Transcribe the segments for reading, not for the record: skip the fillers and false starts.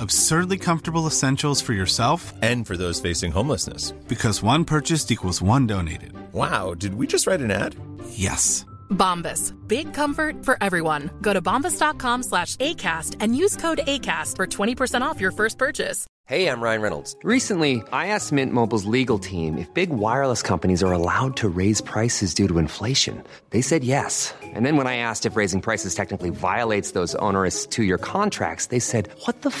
Absurdly comfortable essentials for yourself and for those facing homelessness. Because one purchased equals one donated. Wow, did we just write an ad? Yes. Bombas. Big comfort for everyone. Go to bombas.com/ACAST and use code ACAST for 20% off your first purchase. Hey, I'm Ryan Reynolds. Recently, I asked Mint Mobile's legal team if big wireless companies are allowed to raise prices due to inflation. They said yes. And then when I asked if raising prices technically violates those onerous two-year contracts, they said, what the f***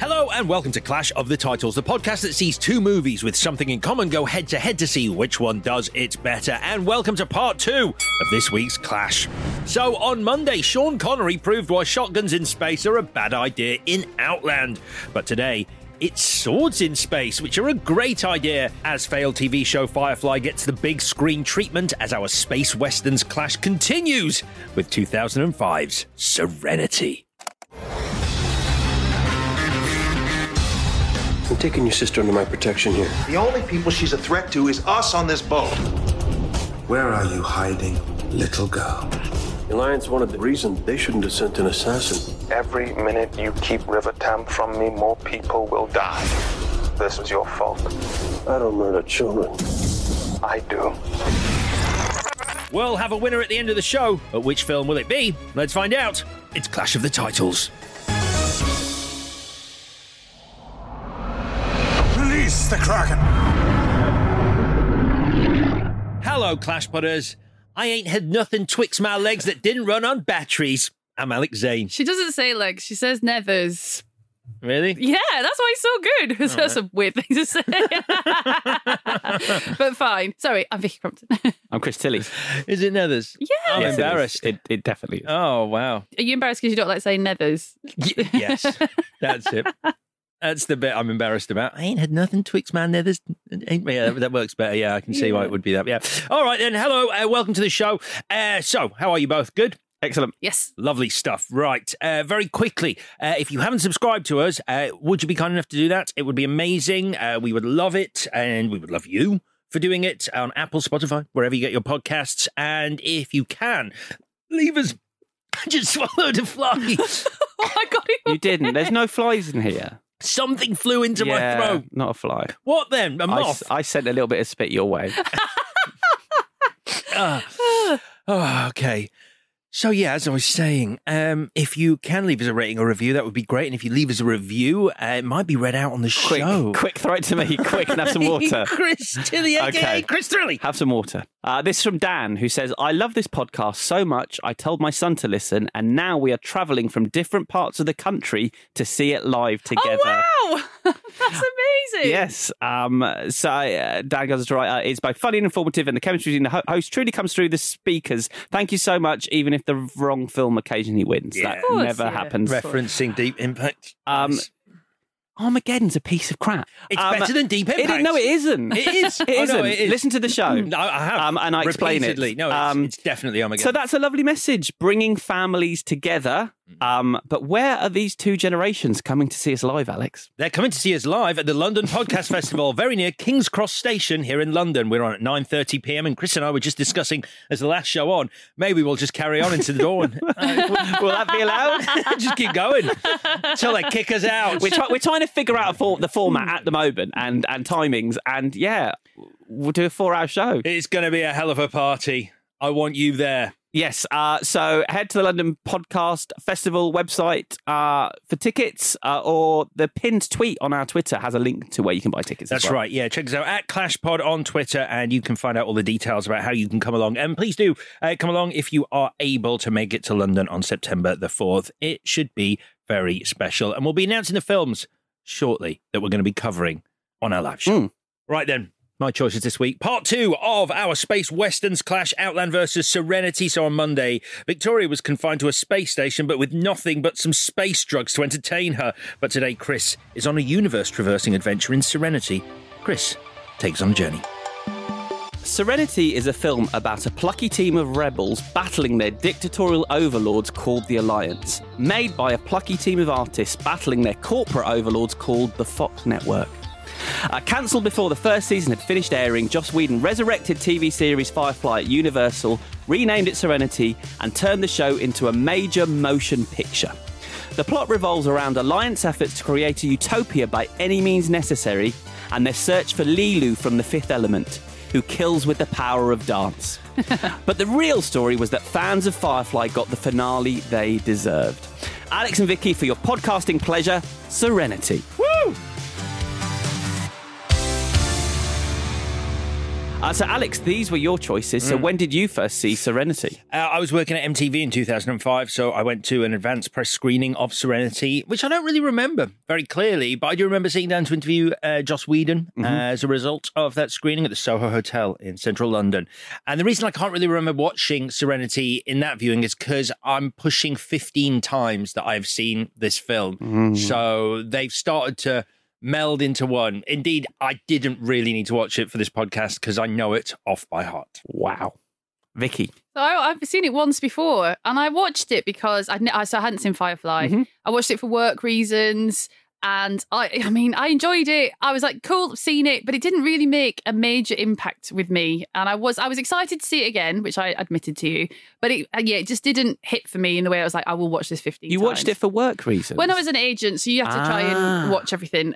Hello and welcome to Clash of the Titles, the podcast that sees two movies with something in common go head-to-head to see which one does it better. And welcome to part two of this week's Clash. So on Monday, Sean Connery proved why shotguns in space are a bad idea in Outland. But today, it's swords in space, which are a great idea, as failed TV show Firefly gets the big screen treatment as our space westerns clash continues with 2005's Serenity. I'm taking your sister under my protection here. The only people she's a threat to is us on this boat. Where are you hiding, little girl? The Alliance wanted the reason they shouldn't have sent an assassin. Every minute you keep River Tam from me, more people will die. This is your fault. I don't murder children. I do. We'll have a winner at the end of the show, but which film will it be? Let's find out. It's Clash of the Titles. The Kraken. Hello, Clash Potters. I ain't had nothing twixt my legs that didn't run on batteries. I'm Alex Zane. She doesn't say legs, she says nevers. Really? Yeah, that's why he's so good. All that's right. A weird thing to say. But fine. Sorry, I'm Vicky Crompton. I'm Chris Tilley. Is it nethers? Yeah. I'm embarrassed. It definitely is. Oh, wow. Are you embarrassed because you don't like saying nethers? Yes, that's it. That's the bit I'm embarrassed about. I ain't had nothing twixt my nethers. Ain't me. Yeah, that works better. Yeah, I can see why it would be that. Yeah. All right, then. Hello. Welcome to the show. So, how are you both? Good? Excellent. Yes. Lovely stuff. Right. Very quickly, if you haven't subscribed to us, would you be kind enough to do that? It would be amazing. We would love it, and we would love you for doing it on Apple, Spotify, wherever you get your podcasts. And if you can, leave us. I just swallowed a fly. Oh, I got it. You didn't. There's no flies in here. Something flew into my throat. Not a fly. What then? A moth? I sent a little bit of spit your way. Okay. So, yeah, as I was saying, if you can leave us a rating or review, that would be great. And if you leave us a review, it might be read out on the show. Quick, throw it to me. Quick, and have some water. Chris Tilley, okay. AKA Chris Tilley. Have some water. This is from Dan, who says, I love this podcast so much, I told my son to listen, and now we are travelling from different parts of the country to see it live together. Oh, wow! That's amazing. Yes. So Dan goes to write, it's both funny and informative, and the chemistry between the host truly comes through the speakers. Thank you so much, even if the wrong film occasionally wins. Yeah. That course, never happens. Referencing Deep Impact. Nice. Armageddon's a piece of crap. It's better than Deep Impact. It isn't. Listen to the show. No, I have. And I explain it. No, it's definitely Armageddon. So that's a lovely message, bringing families together. But where are these two generations coming to see us live, Alex? They're coming to see us live at the London Podcast Festival, very near King's Cross Station here in London. We're on at 9:30pm, and Chris and I were just discussing, as the last show on, maybe we'll just carry on into the dawn. Will that be allowed? Just keep going until they kick us out. We're trying to figure out the format at the moment and timings, and yeah, we'll do a 4-hour show. It's going to be a hell of a party. I want you there. Yes, so head to the London Podcast Festival website for tickets, or the pinned tweet on our Twitter has a link to where you can buy tickets. That's right, yeah. Check us out at ClashPod on Twitter, and you can find out all the details about how you can come along. And please do come along if you are able to make it to London on September the 4th. It should be very special. And we'll be announcing the films shortly that we're going to be covering on our live show. Mm. Right then. My choices this week. Part 2 of our Space Westerns clash, Outland versus Serenity. So on Monday, Victoria was confined to a space station, but with nothing but some space drugs to entertain her. But today, Chris is on a universe-traversing adventure in Serenity. Chris takes on a journey. Serenity is a film about a plucky team of rebels battling their dictatorial overlords called the Alliance, made by a plucky team of artists battling their corporate overlords called the Fox Network. Cancelled before the first season had finished airing, Joss Whedon resurrected TV series Firefly at Universal, renamed it Serenity, and turned the show into a major motion picture. The plot revolves around Alliance efforts to create a utopia by any means necessary, and their search for Leeloo from the Fifth Element, who kills with the power of dance. But the real story was that fans of Firefly got the finale they deserved. Alex and Vicky, for your podcasting pleasure, Serenity. Woo! So, Alex, these were your choices. So when did you first see Serenity? I was working at MTV in 2005, so I went to an advanced press screening of Serenity, which I don't really remember very clearly, but I do remember sitting down to interview Joss Whedon as a result of that screening at the Soho Hotel in central London. And the reason I can't really remember watching Serenity in that viewing is because I'm pushing 15 times that I've seen this film. So they've started to meld into one. Indeed, I didn't really need to watch it for this podcast because I know it off by heart. Wow. Vicky. So I've seen it once before, and I watched it because I hadn't seen Firefly. I watched it for work reasons, and I mean, I enjoyed it. I was like, cool, seen it, but it didn't really make a major impact with me. And I was excited to see it again, which I admitted to you, but it just didn't hit for me in the way I was like, I will watch this 15 times. You watched it for work reasons? When I was an agent, so you have to try and watch everything.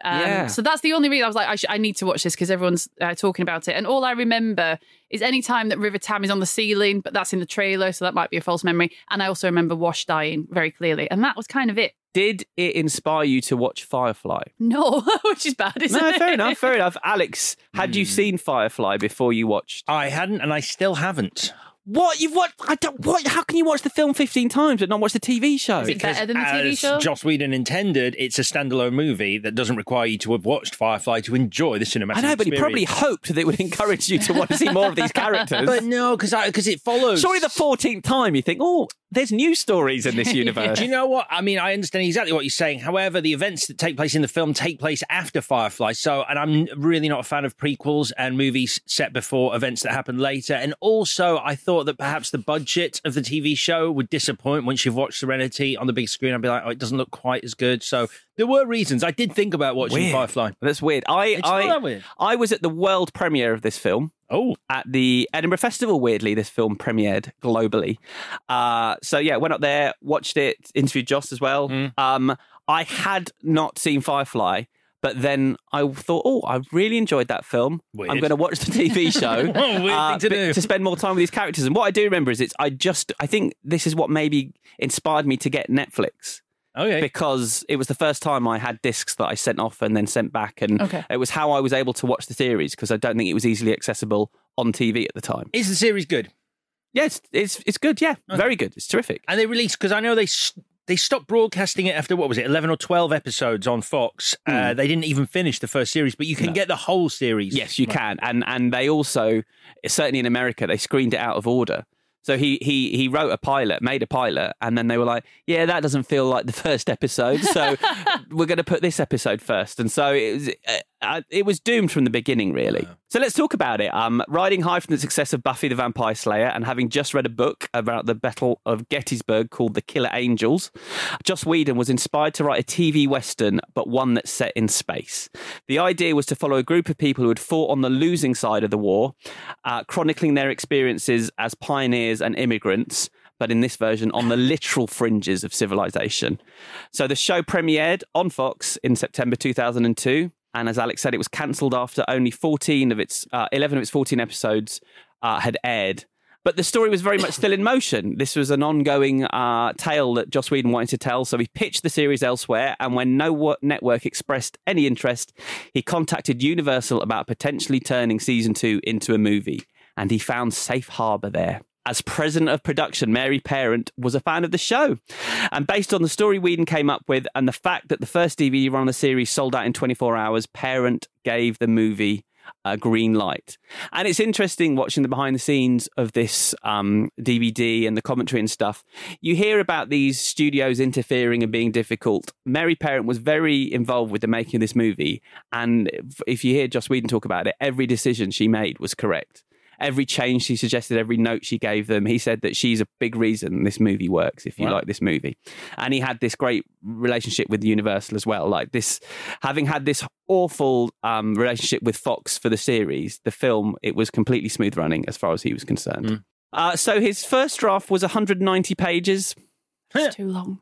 So that's the only reason I was like, I need to watch this because everyone's talking about it. And all I remember is any time that River Tam is on the ceiling, but that's in the trailer, so that might be a false memory. And I also remember Wash dying very clearly, and that was kind of it. Did it inspire you to watch Firefly? No, which is bad, isn't it? Fair enough. Alex, had you seen Firefly before you watched? I hadn't, and I still haven't. What? You've watched? How can you watch the film 15 times but not watch the TV show? Is it better than the TV show? Because as Joss Whedon intended, it's a standalone movie that doesn't require you to have watched Firefly to enjoy the cinematic experience. I know, but he probably hoped that it would encourage you to want to see more of these characters. But no, because it follows. Surely the 14th time you think, oh, there's new stories in this universe. Do you know what? I mean, I understand exactly what you're saying. However, the events that take place in the film take place after Firefly. So, and I'm really not a fan of prequels and movies set before events that happen later. And also, I thought that perhaps the budget of the TV show would disappoint once you've watched Serenity on the big screen. I'd be like, oh, it doesn't look quite as good. So there were reasons. I did think about watching Firefly. That's weird. It's not that weird. I was at the world premiere of this film. Oh. At the Edinburgh Festival, weirdly, this film premiered globally. So, yeah, went up there, watched it, interviewed Joss as well. I had not seen Firefly, but then I thought, oh, I really enjoyed that film. Weird. I'm going to watch the TV show to spend more time with these characters. And what I do remember is I think this is what maybe inspired me to get Netflix. Okay. Because it was the first time I had discs that I sent off and then sent back. And it was how I was able to watch the series, because I don't think it was easily accessible on TV at the time. Is the series good? Yes, it's good, yeah. Okay. Very good. It's terrific. And they released, because I know they stopped broadcasting it after, what was it, 11 or 12 episodes on Fox. They didn't even finish the first series, but you can get the whole series. Yes, you can. And they also, certainly in America, they screened it out of order. So he wrote a pilot, made a pilot, and then they were like, yeah, that doesn't feel like the first episode, so we're going to put this episode first. And so it was it was doomed from the beginning, really. Yeah. So let's talk about it. Riding high from the success of Buffy the Vampire Slayer and having just read a book about the Battle of Gettysburg called The Killer Angels, Joss Whedon was inspired to write a TV Western, but one that's set in space. The idea was to follow a group of people who had fought on the losing side of the war, chronicling their experiences as pioneers and immigrants, but in this version, on the literal fringes of civilization. So the show premiered on Fox in September 2002. And as Alex said, it was cancelled after only 11 of its 14 episodes had aired. But the story was very much still in motion. This was an ongoing tale that Joss Whedon wanted to tell, so he pitched the series elsewhere, and when no network expressed any interest, he contacted Universal about potentially turning Season 2 into a movie, and he found safe harbour there. As president of production, Mary Parent was a fan of the show. And based on the story Whedon came up with and the fact that the first DVD run of the series sold out in 24 hours, Parent gave the movie a green light. And it's interesting watching the behind the scenes of this DVD and the commentary and stuff. You hear about these studios interfering and being difficult. Mary Parent was very involved with the making of this movie. And if you hear Joss Whedon talk about it, every decision she made was correct. Every change she suggested, every note she gave them, he said that she's a big reason this movie works, if you like this movie. And he had this great relationship with Universal as well. Like this, having had this awful relationship with Fox for the series, the film, it was completely smooth running as far as he was concerned. Mm. So his first draft was 190 pages. It's too long.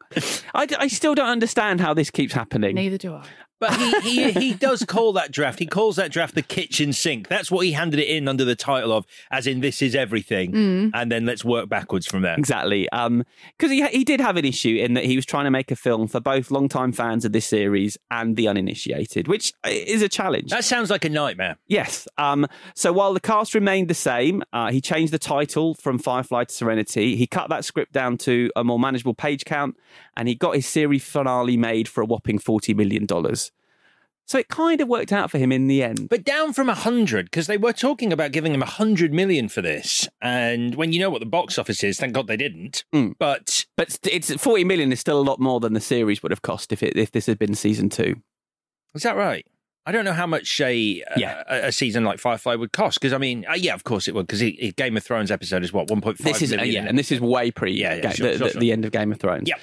I still don't understand how this keeps happening. Neither do I. But he does call that draft. He calls that draft the kitchen sink. That's what he handed it in under the title of, as in this is everything. Mm. And then let's work backwards from there. Exactly. Because he did have an issue in that he was trying to make a film for both longtime fans of this series and the uninitiated, which is a challenge. That sounds like a nightmare. Yes. So while the cast remained the same, he changed the title from Firefly to Serenity. He cut that script down to a more manageable page count, and he got his series finale made for a whopping $40 million. So it kind of worked out for him in the end. But down from 100, because they were talking about giving him 100 million for this. And when you know what the box office is, thank God they didn't. Mm. But it's 40 million is still a lot more than the series would have cost if this had been Season 2. Is that right? I don't know how much a season like Firefly would cost. Because, I mean, of course it would. Because Game of Thrones episode is, 1.5 million? And this is way the end of Game of Thrones. Yeah.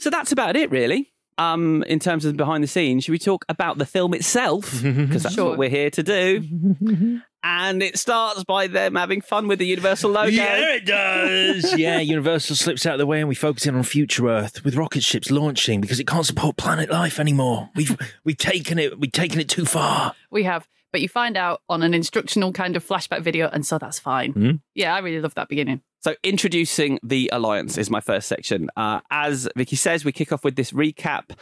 So that's about it, really. In terms of behind the scenes, should we talk about the film itself? Because that's what we're here to do. And it starts by them having fun with the Universal logo. Yeah, it does. Universal slips out of the way and we focus in on future Earth with rocket ships launching because it can't support planet life anymore. We've taken it too far. We have. But you find out on an instructional kind of flashback video, and so that's fine. Mm-hmm. Yeah, I really love that beginning. So introducing the Alliance is my first section. As Vicky says, we kick off with this recap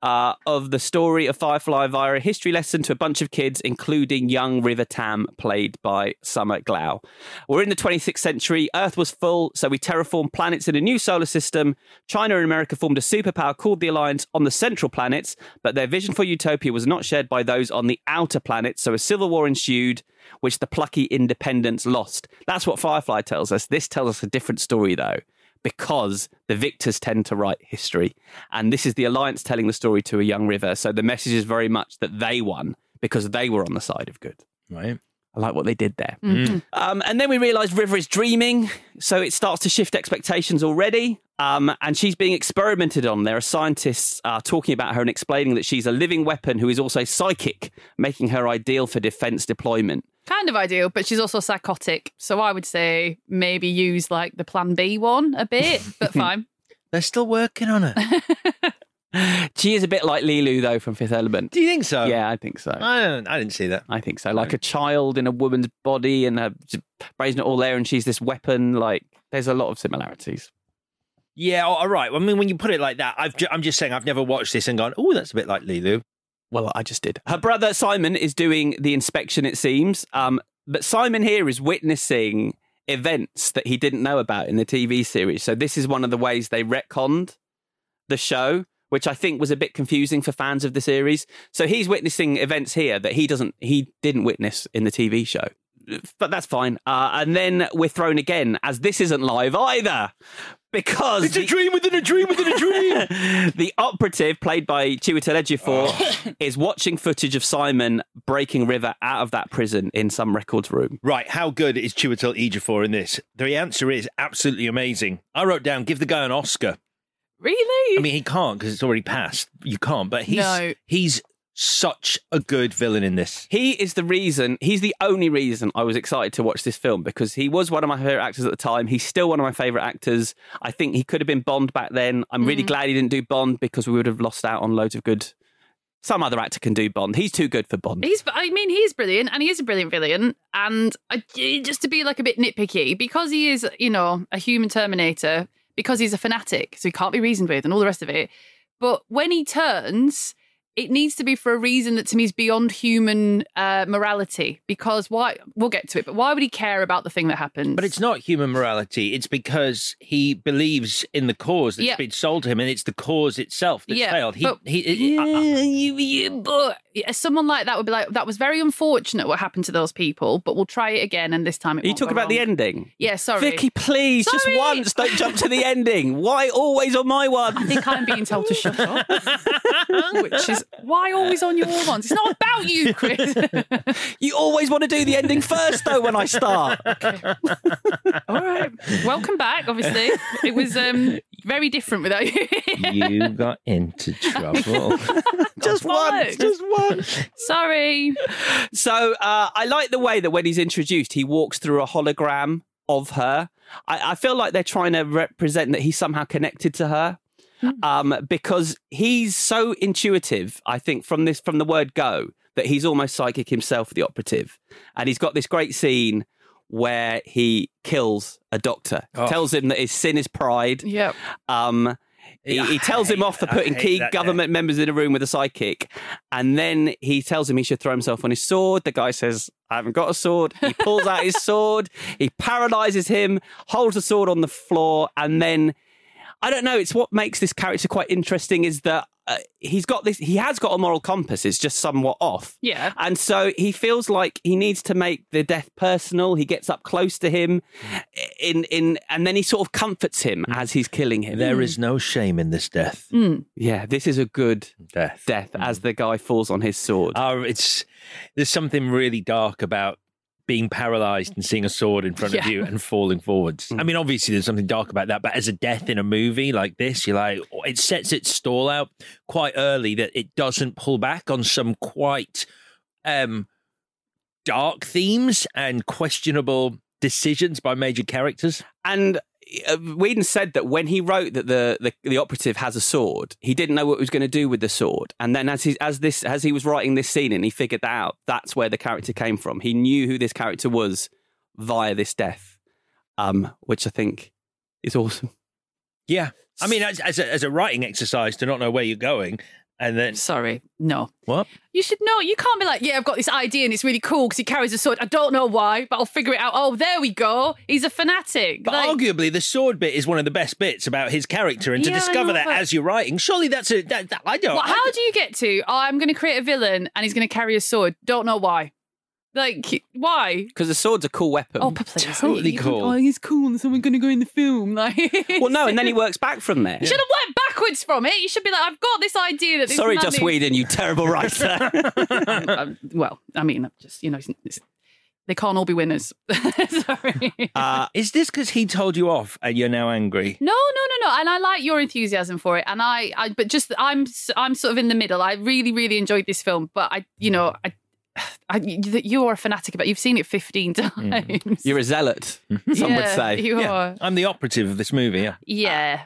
of the story of Firefly via a history lesson to a bunch of kids, including young River Tam, played by Summer Glau. We're in the 26th century. Earth was full, so we terraformed planets in a new solar system. China and America formed a superpower called the Alliance on the central planets, but their vision for utopia was not shared by those on the outer planets, so a civil war ensued, which the plucky independents lost. That's what Firefly tells us. This tells us a different story, though, because the victors tend to write history. And this is the Alliance telling the story to a young River. So the message is very much that they won because they were on the side of good. Right. I like what they did there. Mm-hmm. And then we realise River is dreaming. So it starts to shift expectations already. And she's being experimented on. There are scientists talking about her and explaining that she's a living weapon who is also psychic, making her ideal for defence deployment. Kind of ideal, but she's also psychotic. So I would say maybe use like the Plan B one a bit, but fine. They're still working on her. She is a bit like Leeloo, though, from Fifth Element. Do you think so? Yeah, I think so. I didn't see that. I think so. Like a child in a woman's body and her brain's not all there and she's this weapon. Like, there's a lot of similarities. Yeah, all right. I mean, when you put it like that, I'm just saying I've never watched this and gone, oh, that's a bit like Leeloo. Well, I just did. Her brother, Simon, is doing the inspection, it seems. But Simon here is witnessing events that he didn't know about in the TV series. So this is one of the ways they retconned the show, which I think was a bit confusing for fans of the series. So he's witnessing events here that he didn't witness in the TV show. But that's fine. And then we're thrown again, as this isn't live either, Because it's a dream within a dream within a dream. The operative, played by Chiwetel Ejiofor, is watching footage of Simon breaking River out of that prison in some records room. Right, how good is Chiwetel Ejiofor in this? The answer is absolutely amazing. I wrote down, give the guy an Oscar. Really? I mean, he can't because it's already passed. You can't, but he's such a good villain in this. He is the reason, he's the only reason I was excited to watch this film, because he was one of my favourite actors at the time. He's still one of my favourite actors. I think he could have been Bond back then. I'm really glad he didn't do Bond, because we would have lost out on loads of good... Some other actor can do Bond. He's too good for Bond. He's brilliant, and he is a brilliant villain. And just to be like a bit nitpicky, because he is, you know, a human Terminator, because he's a fanatic, so he can't be reasoned with and all the rest of it. But when he turns... It needs to be for a reason that to me is beyond human morality, because why? We'll get to it, but why would he care about the thing that happens? But it's not human morality. It's because he believes in the cause that's been sold to him, and it's the cause itself that's failed. But someone like that would be like, that was very unfortunate what happened to those people, but we'll try it again, and this time it won't go wrong. You talk about the ending? Yeah, sorry. Vicky, please, just once, don't jump to the ending. Why always on my one? I think I'm being told to shut up, which is... Why always on your ones? It's not about you, Chris. You always want to do the ending first, though, when I start. Okay. All right. Welcome back, obviously. It was very different without you. You got into trouble. Just once. Sorry. So I like the way that when he's introduced, he walks through a hologram of her. I feel like they're trying to represent that he's somehow connected to her. Because he's so intuitive, I think, from the word go, that he's almost psychic himself, the operative. And he's got this great scene where he kills a doctor, tells him that his sin is pride. Yep. He tells him off for putting key government members in a room with a psychic. And then he tells him he should throw himself on his sword. The guy says, I haven't got a sword. He pulls out his sword. He paralyzes him, holds the sword on the floor, and then... I don't know. It's what makes this character quite interesting is that he has got a moral compass. It's just somewhat off. Yeah. And so he feels like he needs to make the death personal. He gets up close to him and then he sort of comforts him as he's killing him. There is no shame in this death. Mm. Yeah. This is a good death as the guy falls on his sword. There's something really dark about being paralysed and seeing a sword in front of you and falling forwards. I mean, obviously there's something dark about that, but as a death in a movie like this, you're like, it sets its stall out quite early that it doesn't pull back on some quite dark themes and questionable decisions by major characters. And Whedon said that when he wrote that the operative has a sword, he didn't know what he was going to do with the sword. And then as he was writing this scene and he figured that out, that's where the character came from. He knew who this character was via this death, which I think is awesome. Yeah. I mean, as a writing exercise, to not know where you're going... And then, sorry, no. What? You should know. You can't be like, yeah, I've got this idea and it's really cool because he carries a sword. I don't know why, but I'll figure it out. Oh, there we go. He's a fanatic. But arguably, the sword bit is one of the best bits about his character, and to discover that as you're writing, surely that's a. That, I don't. Well, how do you get to? Oh, I'm going to create a villain, and he's going to carry a sword. Don't know why. Like, why? Because the sword's a cool weapon. Oh, please. Totally cool. Oh, he's cool and someone's going to go in the film. Like, well, no, and then he works back from there. You should have worked backwards from it. You should be like, I've got this idea that this Sorry, Joss Whedon, you terrible writer. They can't all be winners. Sorry. Is this because he told you off and you're now angry? No. And I like your enthusiasm for it. And I'm sort of in the middle. I really, really enjoyed this film, but you are a fanatic about it. You've seen it 15 times. Mm. You're a zealot, some would say. You are. I'm the operative of this movie. Yeah.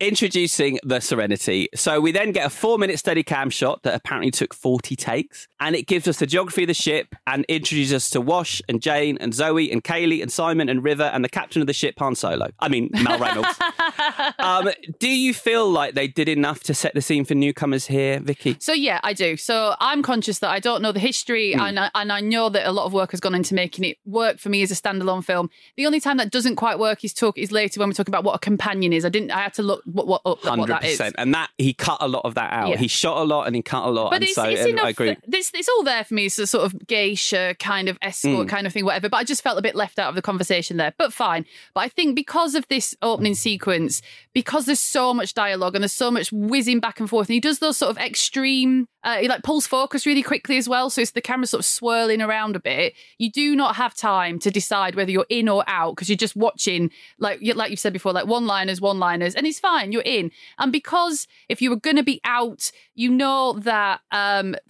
Introducing the Serenity. So we then get a 4-minute steadicam shot that apparently took 40 takes, and it gives us the geography of the ship and introduces us to Wash and Jane and Zoe and Kaylee and Simon and River and the captain of the ship, Han Solo. I mean, Mal Reynolds. Do you feel like they did enough to set the scene for newcomers here, Vicky? So yeah, I do. So I'm conscious that I don't know the history and I know that a lot of work has gone into making it work for me as a standalone film. The only time that doesn't quite work is later when we talk about what a companion is. I had to look what that is. 100%. And that he cut a lot of that out. Yeah. He shot a lot and he cut a lot. But I agree. It's all there for me. It's a sort of geisha kind of escort kind of thing, whatever. But I just felt a bit left out of the conversation there. But fine. But I think because of this opening sequence, scenes, because there's so much dialogue and there's so much whizzing back and forth, and he does those sort of extreme, he like pulls focus really quickly as well, so it's the camera sort of swirling around a bit. You do not have time to decide whether you're in or out, because you're just watching, like you've said before, like one-liners, and it's fine, you're in. And because if you were going to be out, you know that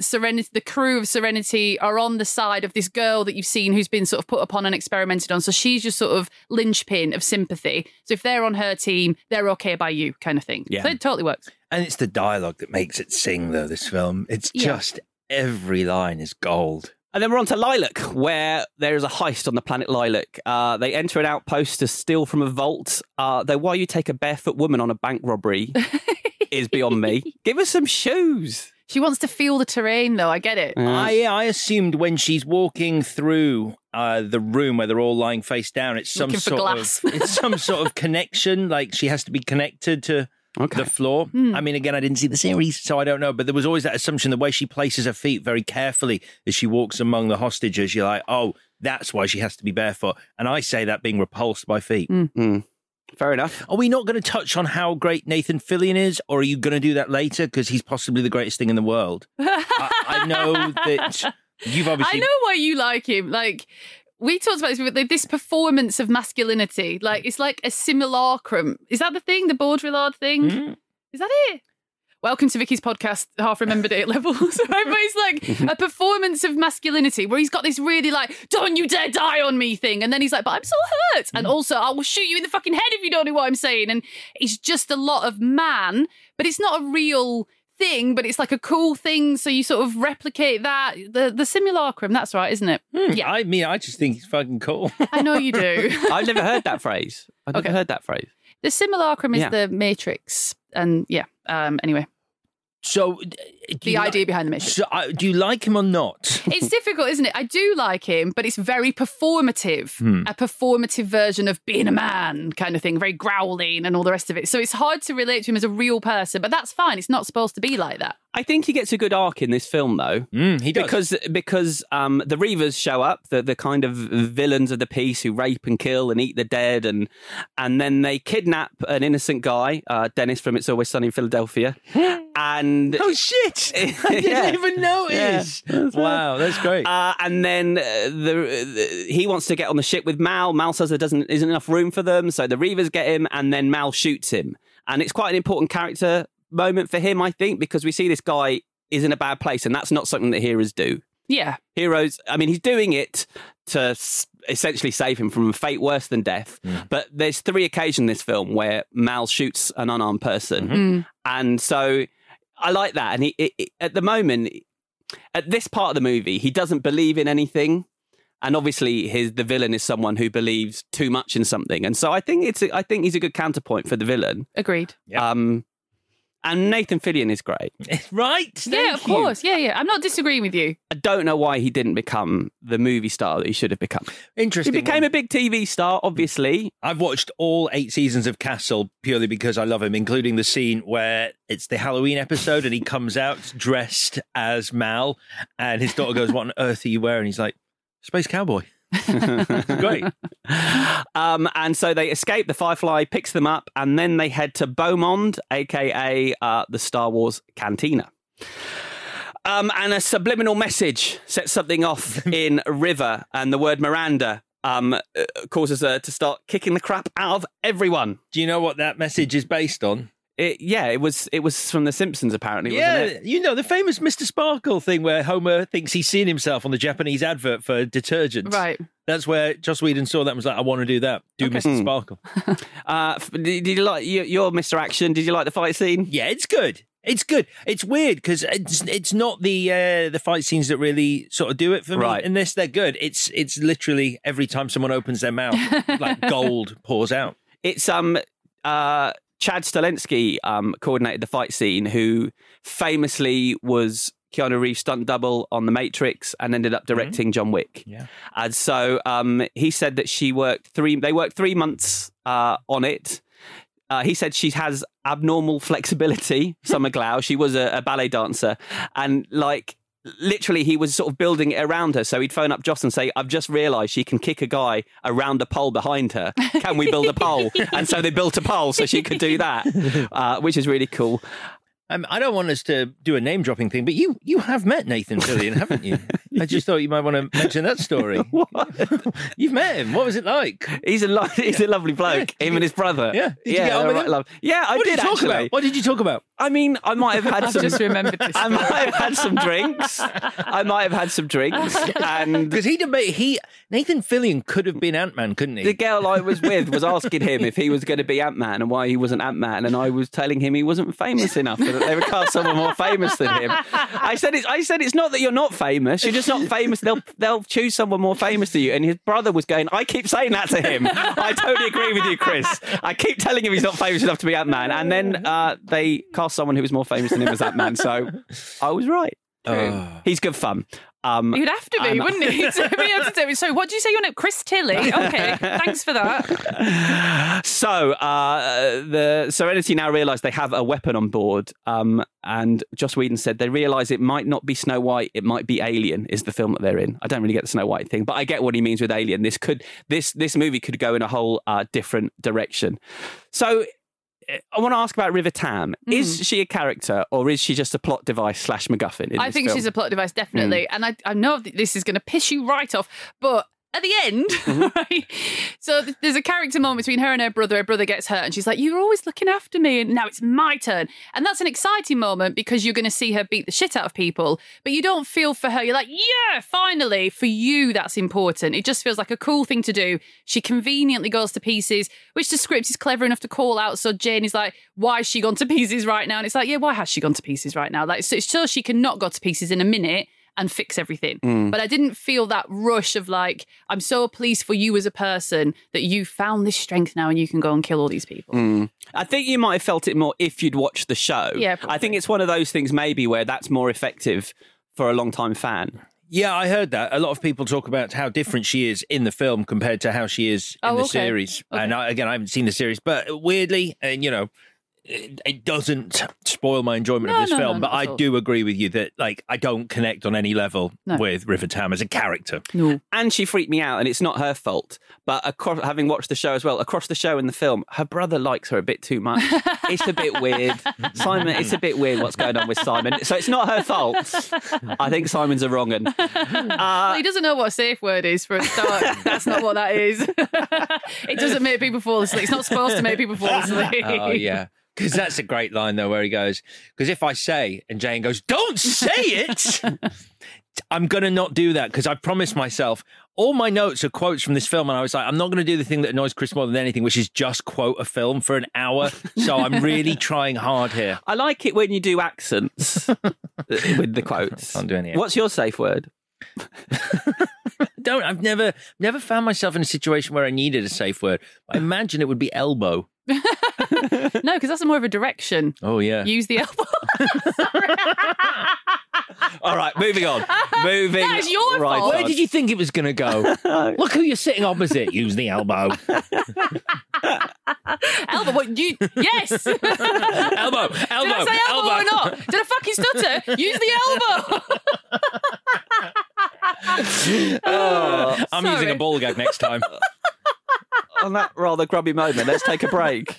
Serenity, the crew of Serenity, are on the side of this girl that you've seen who's been sort of put upon and experimented on, so she's just sort of linchpin of sympathy. So if they're on her team, they're okay by you, kind of thing. Yeah. So it totally works. And it's the dialogue that makes it sing, though, this film. It's just every line is gold. And then we're on to Lilac, where there is a heist on the planet Lilac. They enter an outpost to steal from a vault, though why you take a barefoot woman on a bank robbery is beyond me. Give her some shoes. She wants to feel the terrain, though. I get it. I assumed when she's walking through the room where they're all lying face down, it's some sort of connection. Like she has to be connected to the floor. Mm. I mean, again, I didn't see the series, so I don't know. But there was always that assumption. The way she places her feet very carefully as she walks among the hostages, you're like, oh, that's why she has to be barefoot. And I say that being repulsed by feet. Mm-hmm. Fair enough. Are we not going to touch on how great Nathan Fillion is, or are you going to do that later? Because he's possibly the greatest thing in the world. I know that you've obviously... I know why you like him. Like, we talked about this, but this performance of masculinity, like, it's like a simulacrum. Is that the thing? The Baudrillard thing? Mm-hmm. Is that it? Welcome to Vicky's podcast, Half Remembered It Levels, right? But it's like a performance of masculinity where he's got this really like, don't you dare die on me thing. And then he's like, but I'm so hurt. Mm. And also, I will shoot you in the fucking head if you don't know what I'm saying. And it's just a lot of man, but it's not a real thing, but it's like a cool thing. So you sort of replicate that. The simulacrum, that's right, isn't it? Mm. Yeah. I mean, I just think it's fucking cool. I know you do. I've never heard that phrase. Never heard that phrase. The simulacrum is The Matrix. And anyway. So the idea behind The Matrix. So, do you like him or not? It's difficult, isn't it? I do like him, but it's very performative. Hmm. A performative version of being a man kind of thing, very growling and all the rest of it. So it's hard to relate to him as a real person, but that's fine. It's not supposed to be like that. I think he gets a good arc in this film, though. Mm, he does. Because the Reavers show up, the kind of villains of the piece who rape and kill and eat the dead, and then they kidnap an innocent guy, Dennis from It's Always Sunny in Philadelphia. And oh, shit! I didn't even notice! Yeah. Wow, that's great. And then he wants to get on the ship with Mal. Mal says there isn't enough room for them, so the Reavers get him, and then Mal shoots him. And it's quite an important character moment for him, I think, because we see this guy is in a bad place, and that's not something that heroes do. Yeah. Heroes, I mean, he's doing it to essentially save him from a fate worse than death. Mm. But there's three occasions in this film where Mal shoots an unarmed person. Mm-hmm. And so I like that. And he, at the moment, at this part of the movie, he doesn't believe in anything. And obviously, the villain is someone who believes too much in something. And so I think he's a good counterpoint for the villain. Agreed. Yeah. And Nathan Fillion is great. Right? Thank you, of course. Yeah. I'm not disagreeing with you. I don't know why he didn't become the movie star that he should have become. Interesting. He became a big TV star, obviously. I've watched all 8 seasons of Castle purely because I love him, including the scene where it's the Halloween episode and he comes out dressed as Mal and his daughter goes, what on earth are you wearing? He's like, Space Cowboy. Great. And so they escape. The Firefly picks them up, and then they head to Beaumont, aka the Star Wars Cantina. And a subliminal message sets something off in River, and the word Miranda causes her to start kicking the crap out of everyone. Do you know what that message is based on? It was from The Simpsons, apparently, wasn't it? You know, the famous Mr. Sparkle thing where Homer thinks he's seen himself on the Japanese advert for detergent. Right. That's where Joss Whedon saw that and was like, I want to do that. Mr. Sparkle. Did you like your Mr. Action? Did you like the fight scene? Yeah, it's good. It's good. It's weird because it's not the fight scenes that really sort of do it for me. Right. Unless they're good. It's literally every time someone opens their mouth, like gold pours out. It's... Chad Stahelski coordinated the fight scene, who famously was Keanu Reeves' stunt double on The Matrix and ended up directing John Wick. Yeah. And so he said that they worked 3 months on it. He said she has abnormal flexibility, Summer Glau. She was a ballet dancer. And like literally he was sort of building it around her. So he'd phone up Joss and say, I've just realised she can kick a guy around a pole behind her. Can we build a pole? And so they built a pole so she could do that, which is really cool. I don't want us to do a name-dropping thing, but you have met Nathan Fillion, haven't you? I just thought you might want to mention that story. What? You've met him. What was it like? He's a lovely bloke, him and his brother. Yeah. Did you get on with him? Yeah, I did, actually. What did you talk about? I mean, I might have had some... I just remembered this. I might have had some drinks. Because Nathan Fillion could have been Ant-Man, couldn't he? The girl I was with was asking him if he was going to be Ant-Man and why he wasn't Ant-Man, and I was telling him he wasn't famous enough. They would cast someone more famous than him. I said it's not that you're not famous. You're just not famous. They'll choose someone more famous than you. And his brother was going, I keep saying that to him. I totally agree with you, Chris. I keep telling him he's not famous enough to be Ant-Man. And then they cast someone who was more famous than him as Ant-Man. So I was right. He's good fun. He'd have to be, wouldn't he? So what do you say your name? Chris Tilly. Okay, thanks for that. So the Serenity now realise they have a weapon on board, and Joss Whedon said they realise it might not be Snow White, it might be Alien is the film that they're in. I don't really get the Snow White thing, but I get what he means with Alien. This movie could go in a whole different direction. So I want to ask about River Tam. Is she a character or is she just a plot device / MacGuffin? I think she's a plot device, definitely. And I know that this is going to piss you right off, but at the end, right? So there's a character moment between her and her brother. Her brother gets hurt and she's like, you're always looking after me and now it's my turn. And that's an exciting moment because you're going to see her beat the shit out of people, but you don't feel for her. You're like, yeah, finally, for you, that's important. It just feels like a cool thing to do. She conveniently goes to pieces, which the script is clever enough to call out. So Jane is like, why has she gone to pieces right now? And it's like, yeah, why has she gone to pieces right now? Like, so she cannot go to pieces in a minute and fix everything. But I didn't feel that rush of like, I'm so pleased for you as a person that you found this strength now and you can go and kill all these people. I think you might have felt it more if you'd watched the show. Yeah, probably. I think it's one of those things maybe where that's more effective for a long-time fan. Yeah, I heard that. A lot of people talk about how different she is in the film compared to how she is in the series. Okay. And I haven't seen the series, but weirdly, and it doesn't spoil my enjoyment of this film, but I do agree with you that I don't connect on any level with River Tam as a character. No. And she freaked me out, and it's not her fault. But having watched the show as well, across the show and the film, her brother likes her a bit too much. It's a bit weird. Simon, it's a bit weird what's going on with Simon. So it's not her fault. I think Simon's a wrong 'un. Well, he doesn't know what a safe word is for a start. That's not what that is. It doesn't make people fall asleep. It's not supposed to make people fall asleep. Oh, yeah. Because that's a great line, though, where he goes, because if I say, and Jane goes, don't say it, I'm going to not do that because I promised myself. All my notes are quotes from this film, and I was like, I'm not going to do the thing that annoys Chris more than anything, which is just quote a film for an hour. So I'm really trying hard here. I like it when you do accents with the quotes. I can't do any accents. What's your safe word? I've never found myself in a situation where I needed a safe word. I imagine it would be elbow. No, because that's more of a direction. Oh, yeah. Use the elbow. All right, moving on. That is your fault. Where did you think it was going to go? Look who you're sitting opposite. Use the elbow. Elbow, what you? Yes. Elbow. Did I say elbow or not? Did I fucking stutter? Use the elbow. I'm using a ball gag next time. On that rather grubby moment, let's take a break.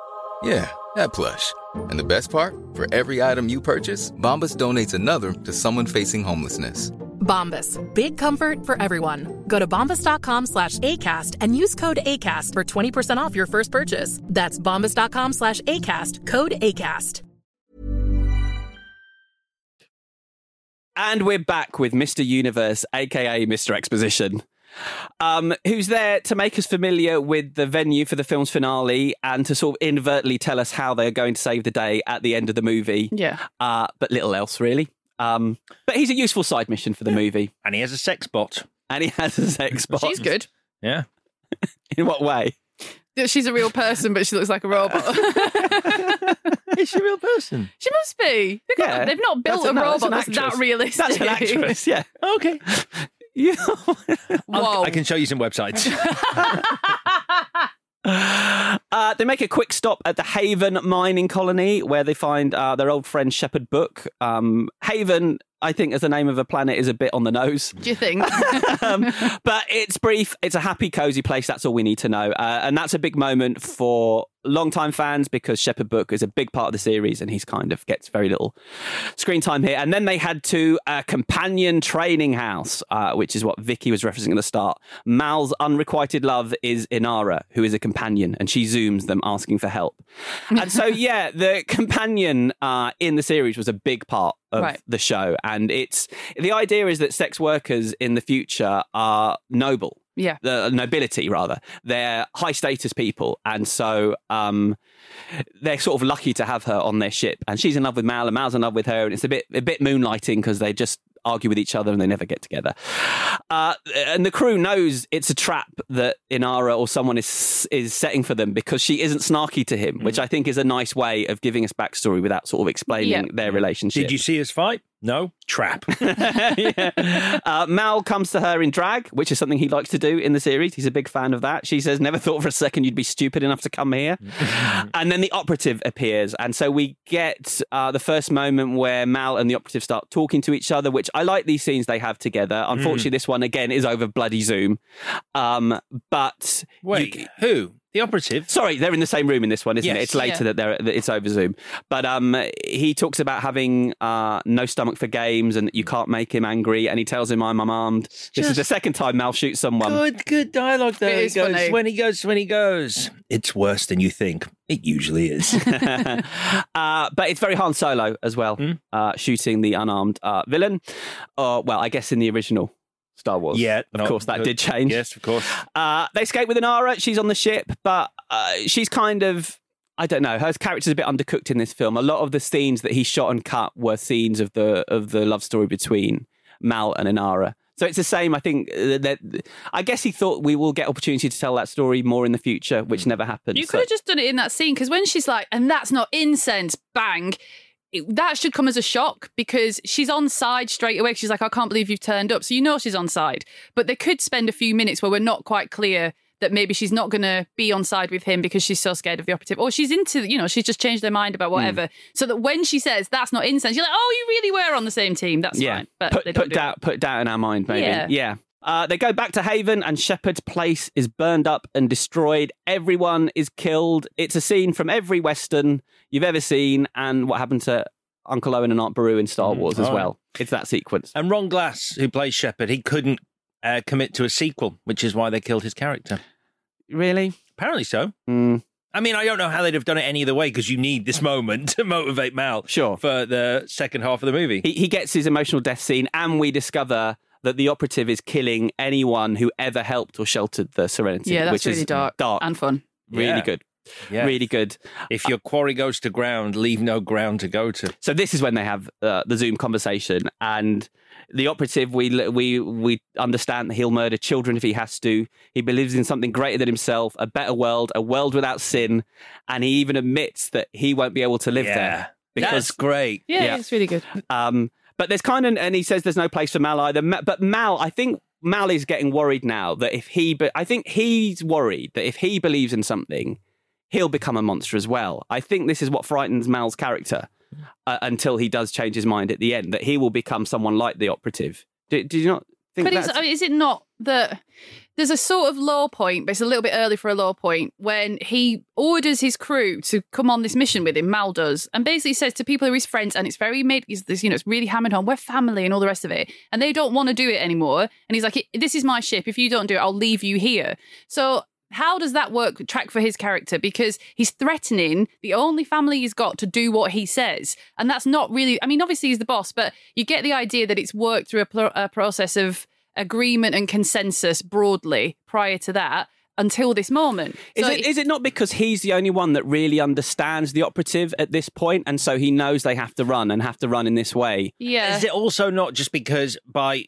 Yeah, that plush. And the best part? For every item you purchase, Bombas donates another to someone facing homelessness. Bombas, big comfort for everyone. Go to bombas.com/ACAST and use code ACAST for 20% off your first purchase. That's bombas.com/ACAST, code ACAST. And we're back with Mr. Universe, aka Mr. Exposition. Who's there to make us familiar with the venue for the film's finale and to sort of inadvertently tell us how they're going to save the day at the end of the movie. Yeah. But little else, really. But he's a useful side mission for the movie. And he has a sex bot. She's good. Yeah. In what way? She's a real person, but she looks like a robot. Is she a real person? She must be. Yeah. They've not built a robot that's that realistic. That's an actress, yeah. Okay. I can show you some websites. They make a quick stop at the Haven mining colony where they find their old friend Shepherd Book. Haven, I think, as the name of a planet, is a bit on the nose. Do you think? But it's brief. It's a happy, cozy place. That's all we need to know. And that's a big moment for longtime fans because Shepherd Book is a big part of the series and he's kind of gets very little screen time here. And then they had to a companion training house, which is what Vicky was referencing at the start. Mal's unrequited love is Inara, who is a companion, and she zooms them asking for help. And so, yeah, the companion in the series was a big part of the show. And it's the idea is that sex workers in the future are noble. Yeah. The nobility, rather. They're high-status people, and so they're sort of lucky to have her on their ship. And she's in love with Mal, and Mal's in love with her, and it's a bit moonlighting because they just argue with each other and they never get together. And the crew knows it's a trap that Inara or someone is setting for them because she isn't snarky to him, which I think is a nice way of giving us backstory without sort of explaining their relationship. Did you see his fight? No. Trap. Mal comes to her in drag, which is something he likes to do in the series. He's a big fan of that. She says, never thought for a second you'd be stupid enough to come here. And then the operative appears. And so we get the first moment where Mal and the operative start talking to each other, which I like these scenes they have together. Unfortunately, this one, again, is over bloody Zoom. But... Wait, who? The operative? Sorry, they're in the same room in this one, isn't it? It's later that it's over Zoom. But he talks about having no stomach for games and you can't make him angry. And he tells him, I'm armed. This is the second time Mal shoots someone. Good dialogue there. It goes, funny. When he goes. It's worse than you think. It usually is. But it's very Han Solo as well, shooting the unarmed villain. I guess in the original Star Wars. Yeah. Of course, that did change. Yes, of course. They escape with Inara. She's on the ship, but she's kind of, I don't know, her character's a bit undercooked in this film. A lot of the scenes that he shot and cut were scenes of the love story between Mal and Inara. So it's the same, I think, that I guess he thought we will get opportunity to tell that story more in the future, which never happened. You could have just done it in that scene, because when she's like, and that's not incense, bang, that should come as a shock because she's on side straight away. She's like, I can't believe you've turned up. So you know she's on side. But they could spend a few minutes where we're not quite clear that maybe she's not going to be on side with him because she's so scared of the operative. Or she's into, she's just changed her mind about whatever. So that when she says, that's not incense, you're like, oh, you really were on the same team. That's fine. But put doubt in our mind, maybe. Yeah. They go back to Haven and Shepherd's place is burned up and destroyed. Everyone is killed. It's a scene from every Western you've ever seen and what happened to Uncle Owen and Aunt Beru in Star Wars as well. It's that sequence. And Ron Glass, who plays Shepherd, he couldn't commit to a sequel, which is why they killed his character. Really? Apparently so. I mean, I don't know how they'd have done it any other way because you need this moment to motivate Mal for the second half of the movie. He gets his emotional death scene and we discover that the operative is killing anyone who ever helped or sheltered the Serenity. Yeah, that's which really is dark and fun. Really good. Yeah. Really good. If your quarry goes to ground, leave no ground to go to. So this is when they have the Zoom conversation, and the operative, we understand that he'll murder children if he has to. He believes in something greater than himself, a better world, a world without sin, and he even admits that he won't be able to live there. Because, that's great. Yeah, it's really good. But there's kind of, and he says there's no place for Mal either. But Mal, I think Mal is getting worried now that if he, but I think he's worried that if he believes in something, he'll become a monster as well. I think this is what frightens Mal's character until he does change his mind at the end, that he will become someone like the operative. Do you not think that? But is it not that there's a sort of law point, but it's a little bit early for a law point, when he orders his crew to come on this mission with him, Mal does, and basically says to people who are his friends, and it's very made, you know, it's really hammered home, we're family and all the rest of it, and they don't want to do it anymore. And he's like, this is my ship. If you don't do it, I'll leave you here. So how does that work track for his character? Because he's threatening the only family he's got to do what he says. And that's not really, I mean, obviously he's the boss, but you get the idea that it's worked through a process of agreement and consensus broadly prior to that until this moment. Is it not because he's the only one that really understands the operative at this point, and so he knows they have to run and have to run in this way? Yeah. Is it also not just because by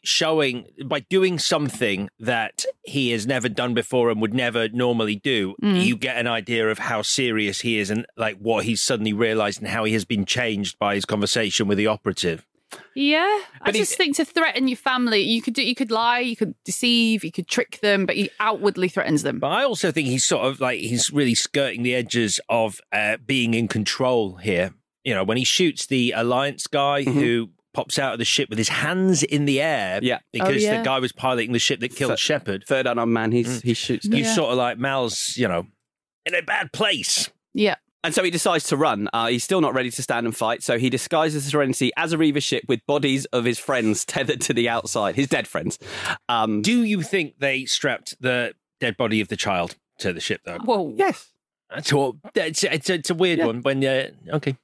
doing something that he has never done before and would never normally do, you get an idea of how serious he is and like what he's suddenly realised and how he has been changed by his conversation with the operative? Yeah, but I just think to threaten your family, you could lie, you could deceive, you could trick them, but he outwardly threatens them. But I also think he's sort of like, he's really skirting the edges of being in control here. You know, when he shoots the Alliance guy who pops out of the ship with his hands in the air because the guy was piloting the ship that killed Shepherd. Third unarmed man, he shoots them. He's sort of like, Mal's, you know, in a bad place. Yeah. And so he decides to run. He's still not ready to stand and fight, so he disguises the Serenity as a Reaver ship with bodies of his friends tethered to the outside, his dead friends. Do you think they strapped the dead body of the child to the ship, though? Whoa. Yes. It's a weird one. When okay.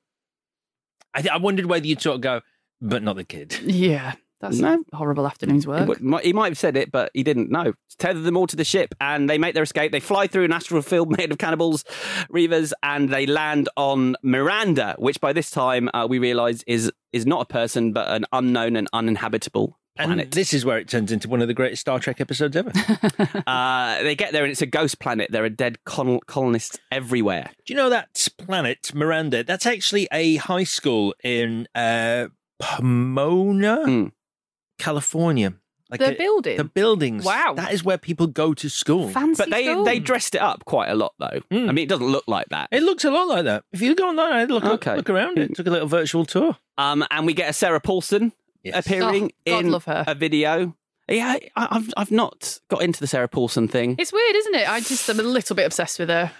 I wondered whether you'd sort of go, but not the kid. Yeah. That's a horrible afternoon's work. He might have said it, but he didn't. No. Tether them all to the ship, and they make their escape. They fly through an astral field made of cannibals, Reavers, and they land on Miranda, which by this time we realise is not a person, but an unknown and uninhabitable planet. And this is where it turns into one of the greatest Star Trek episodes ever. They get there, and it's a ghost planet. There are dead colonists everywhere. Do you know that planet, Miranda? That's actually a high school in Pomona. California. Like the buildings. Wow. That is where people go to school. Fancy But they dressed it up quite a lot, though. I mean, it doesn't look like that. It looks a lot like that. If you go online, I look around. It took a little virtual tour. And we get a Sarah Paulson appearing in a video. Yeah, I've not got into the Sarah Paulson thing. It's weird, isn't it? I'm a little bit obsessed with her.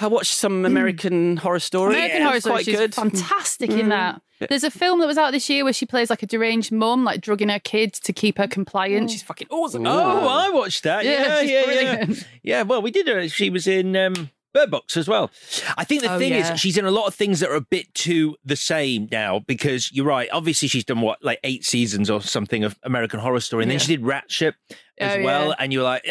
I watched some American Horror Story. She's good. Fantastic in that. There's a film that was out this year where she plays like a deranged mum, like drugging her kids to keep her compliant. She's fucking awesome. Oh, I watched that. Yeah, brilliant. Yeah, well, we did her. She was in Bird Box as well. I think the thing is, she's in a lot of things that are a bit too the same now, because you're right. Obviously, she's done like 8 seasons or something of American Horror Story, and then she did Ratchet as well. Yeah. And you're like,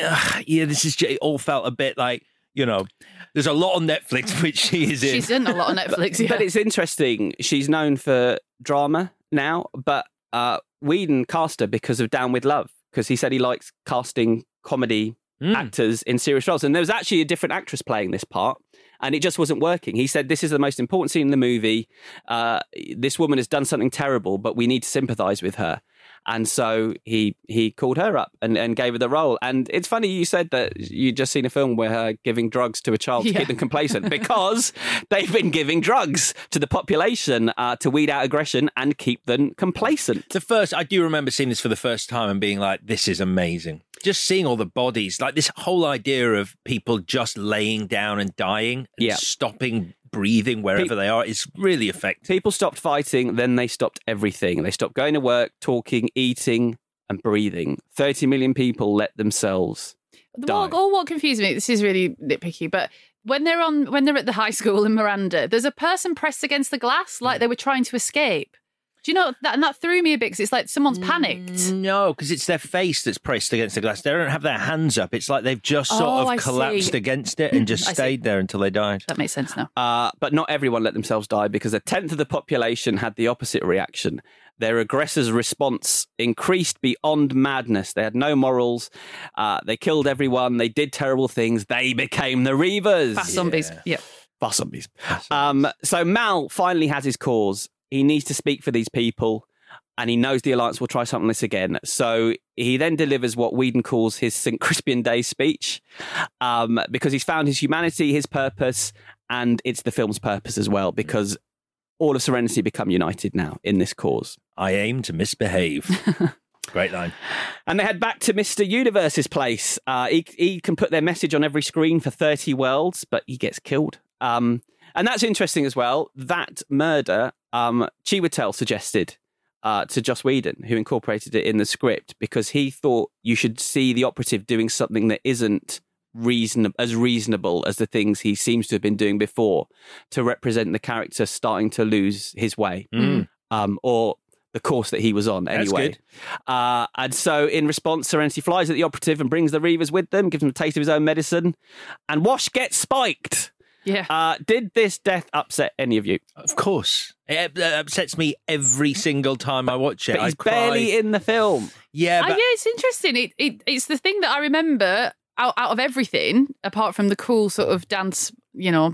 this is just, it all felt a bit like, you know, there's a lot on Netflix, which she is in. She's in a lot on Netflix, But it's interesting. She's known for drama now, but Whedon cast her because of Down With Love, because he said he likes casting comedy actors in serious roles. And there was actually a different actress playing this part, and it just wasn't working. He said, this is the most important scene in the movie. This woman has done something terrible, but we need to sympathise with her. And so he called her up and gave her the role. And it's funny you said that you'd just seen a film where her giving drugs to a child to keep them complacent, because they've been giving drugs to the population to weed out aggression and keep them complacent. I do remember seeing this for the first time and being like, this is amazing. Just seeing all the bodies, like this whole idea of people just laying down and dying and stopping breathing wherever they are is really effective. People stopped fighting, then they stopped everything. They stopped going to work, talking, eating, and breathing. 30 million people let themselves die. What confused me, this is really nitpicky, but when they're at the high school in Miranda, there's a person pressed against the glass like they were trying to escape. Do you know that? And that threw me a bit because it's like someone's panicked. No, because it's their face that's pressed against the glass. They don't have their hands up. It's like they've just collapsed against it and just stayed there until they died. That makes sense now. But not everyone let themselves die, because 1/10 of the population had the opposite reaction. Their aggressors' response increased beyond madness. They had no morals. They killed everyone. They did terrible things. They became the Reavers. Fast zombies. Yeah. Fast zombies. So Mal finally has his cause. He needs to speak for these people, and he knows the Alliance will try something like this again. So he then delivers what Whedon calls his St. Crispian Day speech, because he's found his humanity, his purpose, and it's the film's purpose as well, because all of Serenity become united now in this cause. I aim to misbehave. Great line. And they head back to Mr. Universe's place. He can put their message on every screen for 30 worlds, but he gets killed. And that's interesting as well. That murder, Chiwetel suggested to Joss Whedon, who incorporated it in the script, because he thought you should see the operative doing something that isn't reasonable as the things he seems to have been doing before, to represent the character starting to lose his way or the course that he was on anyway. And so in response, Serenity flies at the operative and brings the Reavers with them, gives them a taste of his own medicine, and Wash gets spiked. Yeah. Did this death upset any of you? Of course. It upsets me every single time I watch it. But he's barely in the film. Yeah, but... it's interesting. It's the thing that I remember out of everything, apart from the cool sort of dance,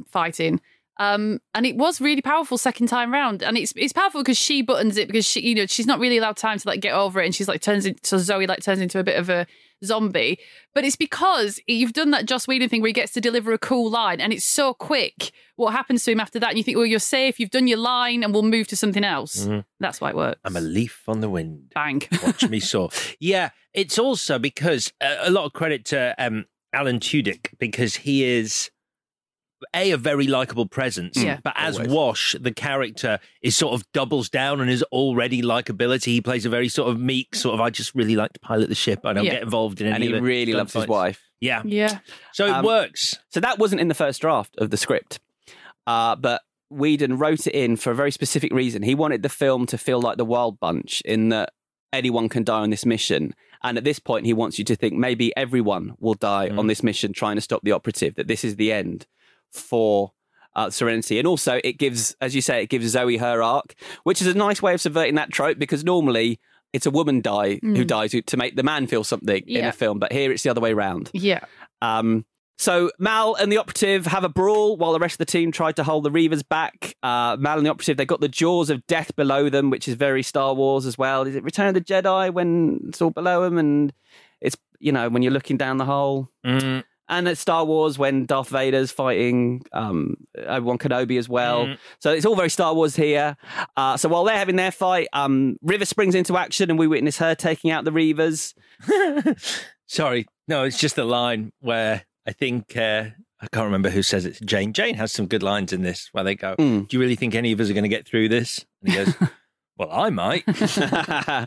fighting. And it was really powerful second time round. And it's powerful because she buttons it, because she, she's not really allowed time to like get over it, and she's like Zoe turns into a bit of a zombie. But it's because you've done that Joss Whedon thing where he gets to deliver a cool line, and it's so quick what happens to him after that, and you think, well, you're safe, you've done your line, and we'll move to something else. That's why it works. I'm a leaf on the wind. Bang. Watch me soar. Yeah, it's also because a lot of credit to Alan Tudyk, because he is a very likable presence, but as always. Wash, the character is sort of doubles down on his already likability. He plays a very sort of meek sort of, I just really like to pilot the ship. I don't get involved in any of it. And he really loves his wife. Yeah. Yeah. So it works. So that wasn't in the first draft of the script, but Whedon wrote it in for a very specific reason. He wanted the film to feel like The Wild Bunch, in that anyone can die on this mission. And at this point, he wants you to think maybe everyone will die on this mission trying to stop the operative, that this is the end for Serenity. And also it gives, as you say, it gives Zoe her arc, which is a nice way of subverting that trope, because normally it's a woman who dies to make the man feel something in a film, but here it's the other way around. So Mal and the operative have a brawl while the rest of the team tried to hold the Reavers back. Mal and the operative, they got the jaws of death below them, which is very Star Wars as well. Is it Return of the Jedi when it's all below them and it's, when you're looking down the hole? And at Star Wars, when Darth Vader's fighting Obi-Wan Kenobi as well. So it's all very Star Wars here. So while they're having their fight, River springs into action and we witness her taking out the Reavers. Sorry. No, it's just a line where I think... I can't remember who says it. Jane. Jane has some good lines in this where they go, do you really think any of us are going to get through this? And he goes... Well, I might. The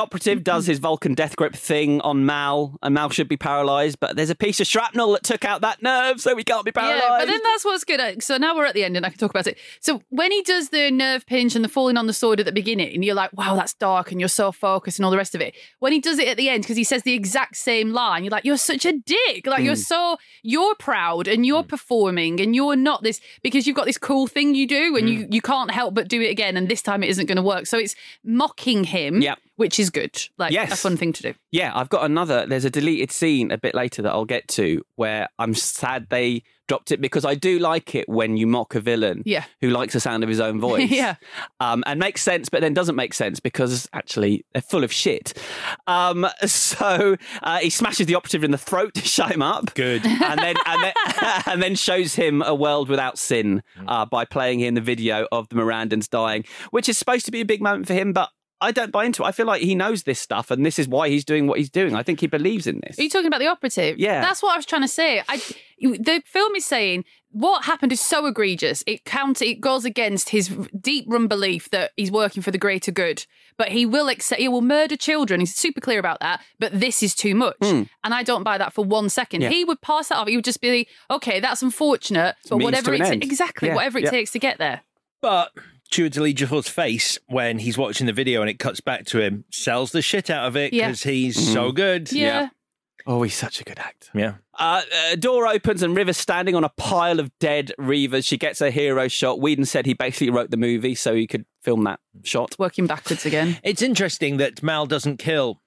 operative does his Vulcan death grip thing on Mal, and Mal should be paralysed, but there's a piece of shrapnel that took out that nerve, so he can't be paralysed. Yeah, but then that's what's good. So now we're at the end, and I can talk about it. So when he does the nerve pinch and the falling on the sword at the beginning, and you're like, wow, that's dark, and you're so focused and all the rest of it. When he does it at the end, because he says the exact same line, you're like, you're such a dick. Like, you're proud, and you're performing, and you're not this, because you've got this cool thing you do, and you can't help but do it again, and this time it isn't going to work. So it's mocking him, which is good. Like a fun thing to do. Yeah, I've got another. There's a deleted scene a bit later that I'll get to where I'm sad they dropped it, because I do like it when you mock a villain who likes the sound of his own voice. And makes sense, but then doesn't make sense because actually they're full of shit. So he smashes the operative in the throat to shut him up. Good. And then shows him A World Without Sin by playing him the video of the Mirandans dying, which is supposed to be a big moment for him, but I don't buy into it. I feel like he knows this stuff, and this is why he's doing what he's doing. I think he believes in this. Are you talking about the operative? Yeah. That's what I was trying to say. The film is saying what happened is so egregious. It goes against his deep-run belief that he's working for the greater good, but he will murder children. He's super clear about that, but this is too much. And I don't buy that for 1 second. Yeah. He would pass that off. He would just be, okay, that's unfortunate, but whatever it takes to get there. But Chiwetel Ejiofor's face when he's watching the video and it cuts back to him sells the shit out of it because he's so good. Yeah. Oh, he's such a good actor. Yeah. Door opens and River's standing on a pile of dead Reavers. She gets a hero shot. Whedon said he basically wrote the movie so he could film that shot. Working backwards again. It's interesting that Mal doesn't kill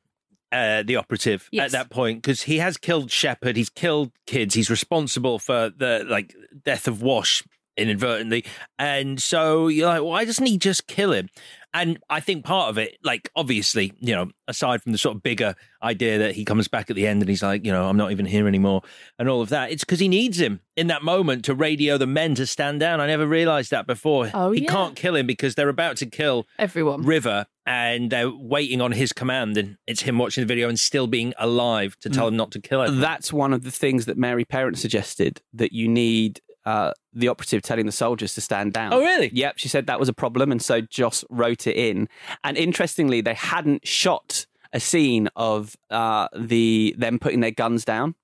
the operative at that point because he has killed Shepherd. He's killed kids. He's responsible for the death of Wash inadvertently. And so you're like, why doesn't he just kill him? And I think part of it, obviously, aside from the sort of bigger idea that he comes back at the end and he's like, I'm not even here anymore and all of that, it's because he needs him in that moment to radio the men to stand down. I never realised that before. He can't kill him because they're about to kill everyone. River, and they're waiting on his command, and it's him watching the video and still being alive to tell him not to kill him. That's one of the things that Mary Parent suggested, that you need... the operative telling the soldiers to stand down. Oh, really? Yep, she said that was a problem, and so Joss wrote it in. And interestingly, they hadn't shot a scene of them putting their guns down.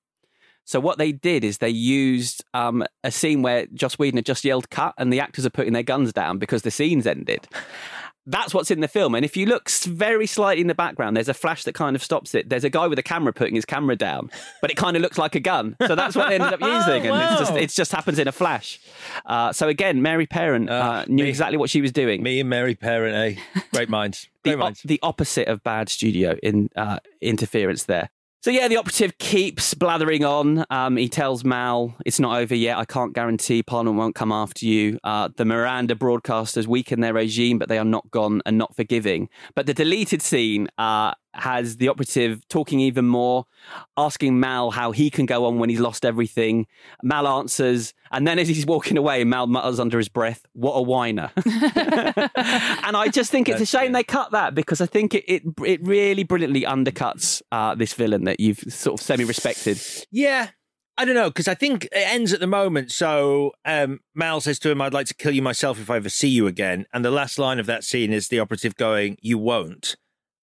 So what they did is they used a scene where Joss Whedon had just yelled cut, and the actors are putting their guns down because the scene's ended. That's what's in the film. And if you look very slightly in the background, there's a flash that kind of stops it. There's a guy with a camera putting his camera down, but it kind of looks like a gun. So that's what they ended up using. And it just happens in a flash. So again, Mary Parent knew exactly what she was doing. Me and Mary Parent, eh? Great minds. The opposite of bad studio interference there. So yeah, the operative keeps blathering on. He tells Mal, it's not over yet. I can't guarantee Parliament won't come after you. The Miranda broadcasters weaken their regime, but they are not gone and not forgiving. But the deleted scene has the operative talking even more, asking Mal how he can go on when he's lost everything. Mal answers, and then as he's walking away, Mal mutters under his breath, what a whiner. And I just think it's a shame they cut that, because I think it really brilliantly undercuts this villain that you've sort of semi-respected. Yeah. I don't know, because I think it ends at the moment. So Mal says to him, I'd like to kill you myself if I ever see you again. And the last line of that scene is the operative going, you won't.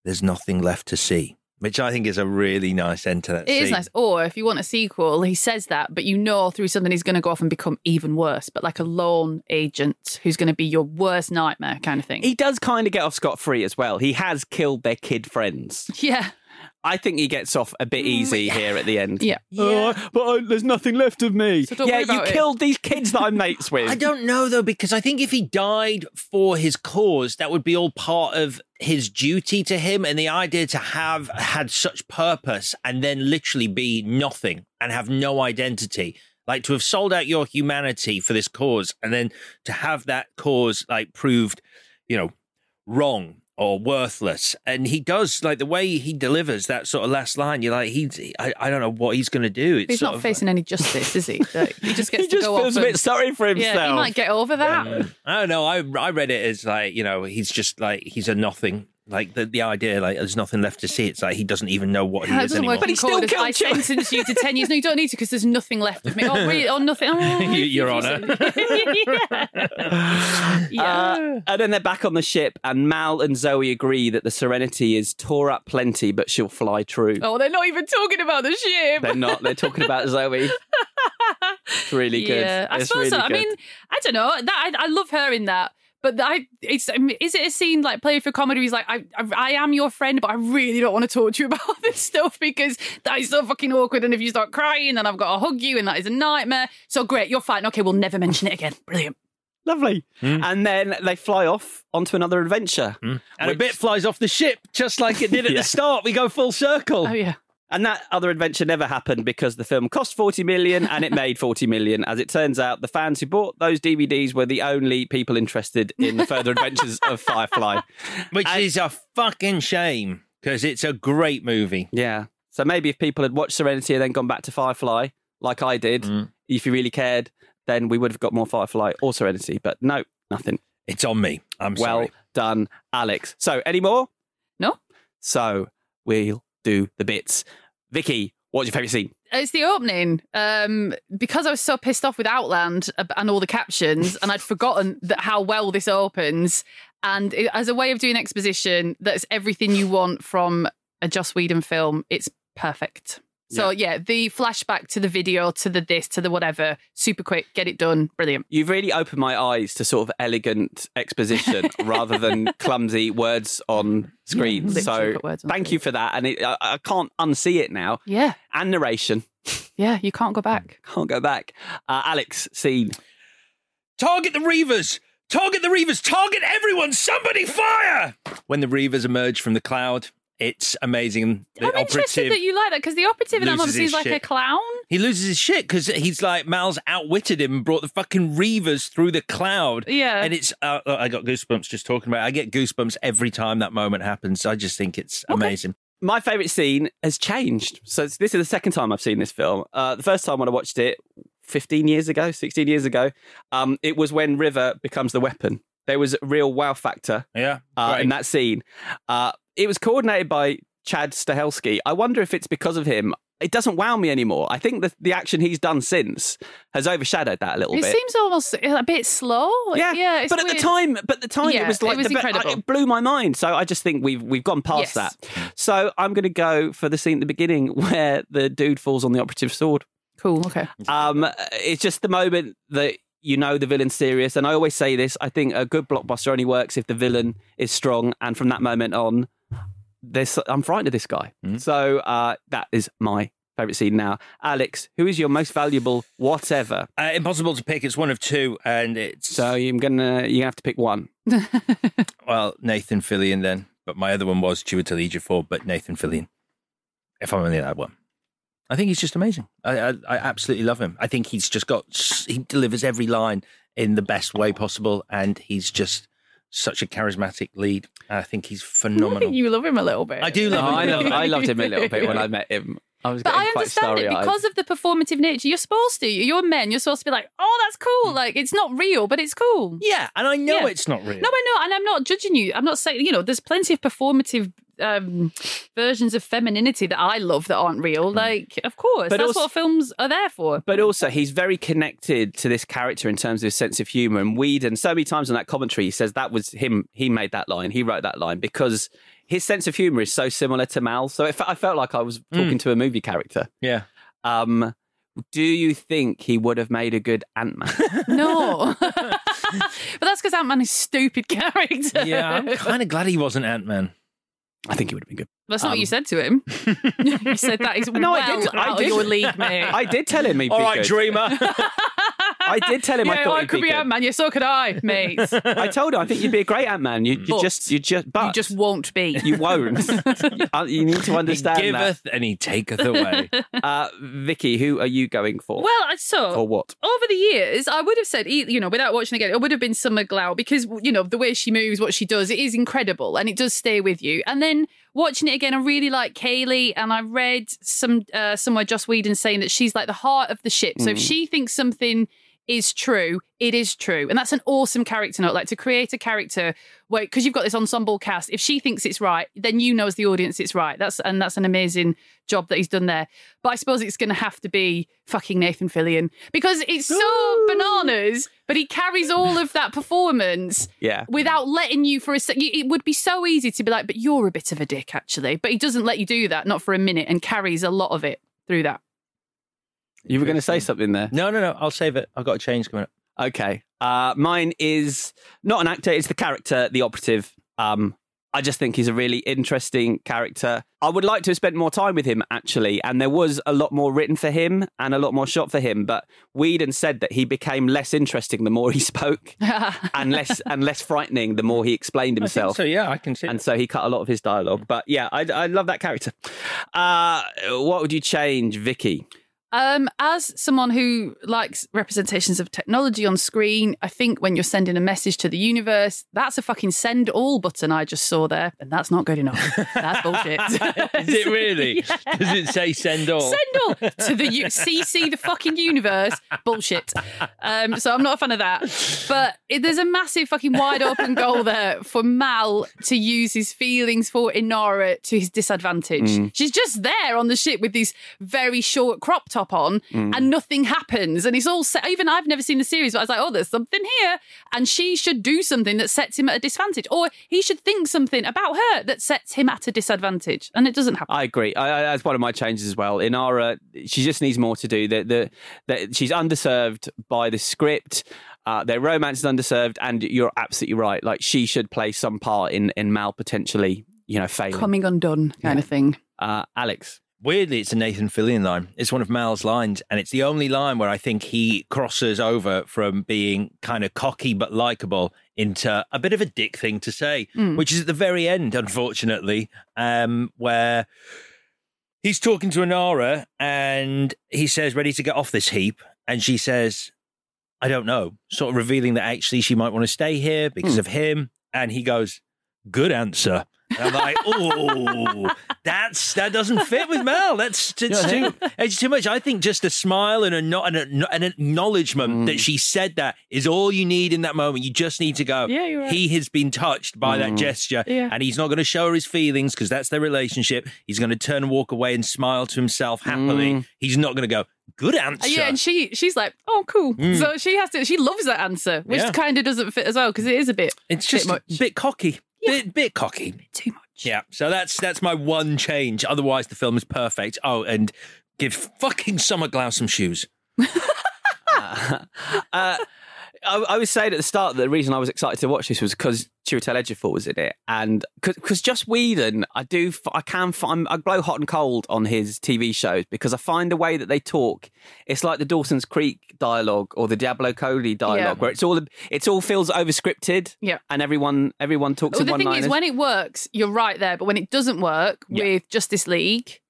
There's nothing left to see, which I think is a really nice end to that scene. It is nice. Or if you want a sequel, he says that, but you know through something he's going to go off and become even worse, but like a lone agent who's going to be your worst nightmare kind of thing. He does kind of get off scot-free as well. He has killed their kid friends. Yeah. I think he gets off a bit easy here at the end. Yeah. There's nothing left of me. So you killed these kids that I'm mates with. I don't know, though, because I think if he died for his cause, that would be all part of his duty to him. And the idea to have had such purpose and then literally be nothing and have no identity, like to have sold out your humanity for this cause and then to have that cause proved, wrong. Or worthless. And he does, the way he delivers that sort of last line, you're like, I don't know what he's going to do. It's he's not facing any justice, is he? He just gets to go off. He just feels a bit sorry for himself. Yeah, he might get over that. Yeah. I don't know. I read it as, he's just, he's a nothing. The idea, there's nothing left to see. It's he doesn't even know what he is anymore. But he still killed. I sentence you to 10 years. No, you don't need to because there's nothing left of me. Or nothing. Oh, Your Honour. And then they're back on the ship, and Mal and Zoe agree that the Serenity is tore up plenty, but she'll fly true. Oh, they're not even talking about the ship. They're not. They're talking about Zoe. It's really good. Yeah, I suppose really so. Good. I mean, I don't know. I love her in that. But is it a scene played for comedy? He's like, I am your friend, but I really don't want to talk to you about this stuff because that is so fucking awkward. And if you start crying, then I've got to hug you, and that is a nightmare. So great, you're fine. Okay, we'll never mention it again. Brilliant. Lovely. And then they fly off onto another adventure. And a bit flies off the ship, just like it did at the start. We go full circle. Oh, yeah. And that other adventure never happened because the film cost $40 million and it made $40 million. As it turns out, the fans who bought those DVDs were the only people interested in the further adventures of Firefly. Which is a fucking shame because it's a great movie. Yeah. So maybe if people had watched Serenity and then gone back to Firefly, like I did, if you really cared, then we would have got more Firefly or Serenity. But no, nothing. It's on me. I'm sorry. Well done, Alex. So any more? No. So we'll do the bits. Vicky, what's your favourite scene? It's the opening. Because I was so pissed off with Outland and all the captions, and I'd forgotten how well this opens. And as a way of doing exposition, that's everything you want from a Joss Whedon film. It's perfect. So yeah, the flashback to the video, to the this, to the whatever, super quick, get it done, brilliant. You've really opened my eyes to sort of elegant exposition rather than clumsy words on screen. Yeah, so on thank you for that. And I can't unsee it now. Yeah. And narration. Yeah, you can't go back. Can't go back. Alex, scene. Target the Reavers! Target the Reavers! Target everyone! Somebody fire! When the Reavers emerge from the cloud, it's amazing. The I'm interested that you like that, because the operative in that moment seems like a clown. He loses his shit because he's like, Mal's outwitted him and brought the fucking Reavers through the cloud. Yeah. And it's, I got goosebumps just talking about it. I get goosebumps every time that moment happens. I just think it's amazing. My favourite scene has changed. So this is the second time I've seen this film. The first time when I watched it, 15 years ago, 16 years ago, it was when River becomes the weapon. There was a real wow factor in that scene. It was coordinated by Chad Stahelski. I wonder if it's because of him. It doesn't wow me anymore. I think the action he's done since has overshadowed that a little bit. It seems almost a bit slow. Yeah it's weird. At the time, yeah, it was incredible. It blew my mind. So I just think we've gone past that. So I'm going to go for the scene at the beginning where the dude falls on the operative's sword. Cool, okay. It's just the moment that you know the villain's serious. And I always say this, I think a good blockbuster only works if the villain is strong. And from that moment on, I'm frightened of this guy. Mm-hmm. So that is my favourite scene now. Alex, who is your most valuable whatever? Impossible to pick. It's one of two. And it's... So you're gonna have to pick one. Well, Nathan Fillion then. But my other one was Chiwetel Ejiofor, but Nathan Fillion. If I'm only that one. I think he's just amazing. I absolutely love him. I think he's just he delivers every line in the best way possible, and he's just such a charismatic lead. I think he's phenomenal. I think you love him a little bit. I do love him. I loved him a little bit when I met him. I understand it because of the performative nature. You're supposed to. You're men. You're supposed to be like, oh, that's cool. Like, it's not real, but it's cool. Yeah, and I know it's not real. No, I know, and I'm not judging you. I'm not saying, there's plenty of performative versions of femininity that I love that aren't real. Like, of course, but that's also what films are there for. But also, he's very connected to this character in terms of his sense of humour. And Whedon, so many times in that commentary, he says that was him. He made that line. He wrote that line because... his sense of humour is so similar to Mal's. So I felt like I was talking to a movie character. Yeah. Do you think he would have made a good Ant-Man? No. But that's because Ant-Man is a stupid character. Yeah, I'm kind of glad he wasn't Ant-Man. I think he would have been good. That's not what you said to him. You said that is out of your league, mate. I did tell him he'd be good. All right, dreamer. I did tell him I thought he'd be good. I could be Ant-Man. Yeah, so could I, mate. I told him I think you'd be a great Ant-Man. You just won't be. You won't. You need to understand that. He giveth and he taketh away. Vicky, who are you going for? Well, or what? Over the years, I would have said, without watching again, it would have been Summer Glau because, the way she moves, what she does, it is incredible and it does stay with you. And then watching it again, I really like Kaylee, and I read somewhere Joss Whedon saying that she's like the heart of the ship. So if she thinks something is true, it is true. And that's an awesome character note, like to create a character where, because you've got this ensemble cast, if she thinks it's right, then as the audience it's right. That's an amazing job that he's done there. But I suppose it's going to have to be fucking Nathan Fillion because it's so bananas, but he carries all of that performance without letting you for a second. It would be so easy to be like, but you're a bit of a dick actually. But he doesn't let you do that, not for a minute, and carries a lot of it through that. You were going to say something there. No. I'll save it. I've got a change coming up. Okay. Mine is not an actor. It's the character, the operative. I just think he's a really interesting character. I would like to have spent more time with him, actually. And there was a lot more written for him and a lot more shot for him. But Whedon said that he became less interesting the more he spoke and less frightening the more he explained himself. I think so, yeah, I can see. And so he cut a lot of his dialogue. But yeah, I love that character. What would you change, Vicky? As someone who likes representations of technology on screen, I think when you're sending a message to the universe, that's a fucking send all button I just saw there, and that's not good enough. That's bullshit. Is it really? Yeah. Does it say send all? Send all to the CC the fucking universe. Bullshit. So I'm not a fan of that. But there's a massive fucking wide open goal there for Mal to use his feelings for Inara to his disadvantage. She's just there on the ship with these very short crop tops laptop on and nothing happens. And it's all set. Even I've never seen the series, but I was like, oh, there's something here. And she should do something that sets him at a disadvantage, or he should think something about her that sets him at a disadvantage. And it doesn't happen. I agree. That's one of my changes as well. Inara, she just needs more to do. That she's underserved by the script. Their romance is underserved, and you're absolutely right. Like, she should play some part in Mal potentially, failing. Coming undone kind of thing. Alex. Weirdly, it's a Nathan Fillion line. It's one of Mal's lines, and it's the only line where I think he crosses over from being kind of cocky but likable into a bit of a dick thing to say, which is at the very end, unfortunately, where he's talking to Inara and he says, ready to get off this heap? And she says, I don't know, sort of revealing that actually she might want to stay here because of him. And he goes, good answer. And I'm like, oh, that doesn't fit with Mal. It's too much. I think just a smile and an acknowledgement that she said that is all you need in that moment. You just need to go, yeah, you're right. He has been touched by that gesture and he's not going to show her his feelings because that's their relationship. He's going to turn and walk away and smile to himself happily. He's not going to go, good answer. Yeah, and she's like, oh, cool. So she loves that answer, which kind of doesn't fit as well because it is a bit. It's just a bit cocky. Bit cocky. A bit too much. Yeah, so that's my one change. Otherwise, the film is perfect. Oh, and give fucking Summer Glau some shoes. I was saying at the start that the reason I was excited to watch this was because Chiwetel Ejiofor was in it, and because Joss Whedon, I blow hot and cold on his TV shows because I find the way that they talk, it's like the Dawson's Creek dialogue or the Diablo Cody dialogue, where it all feels overscripted, and everyone talks in one-liners. The thing is, when it works, you're right there, but when it doesn't work with Justice League.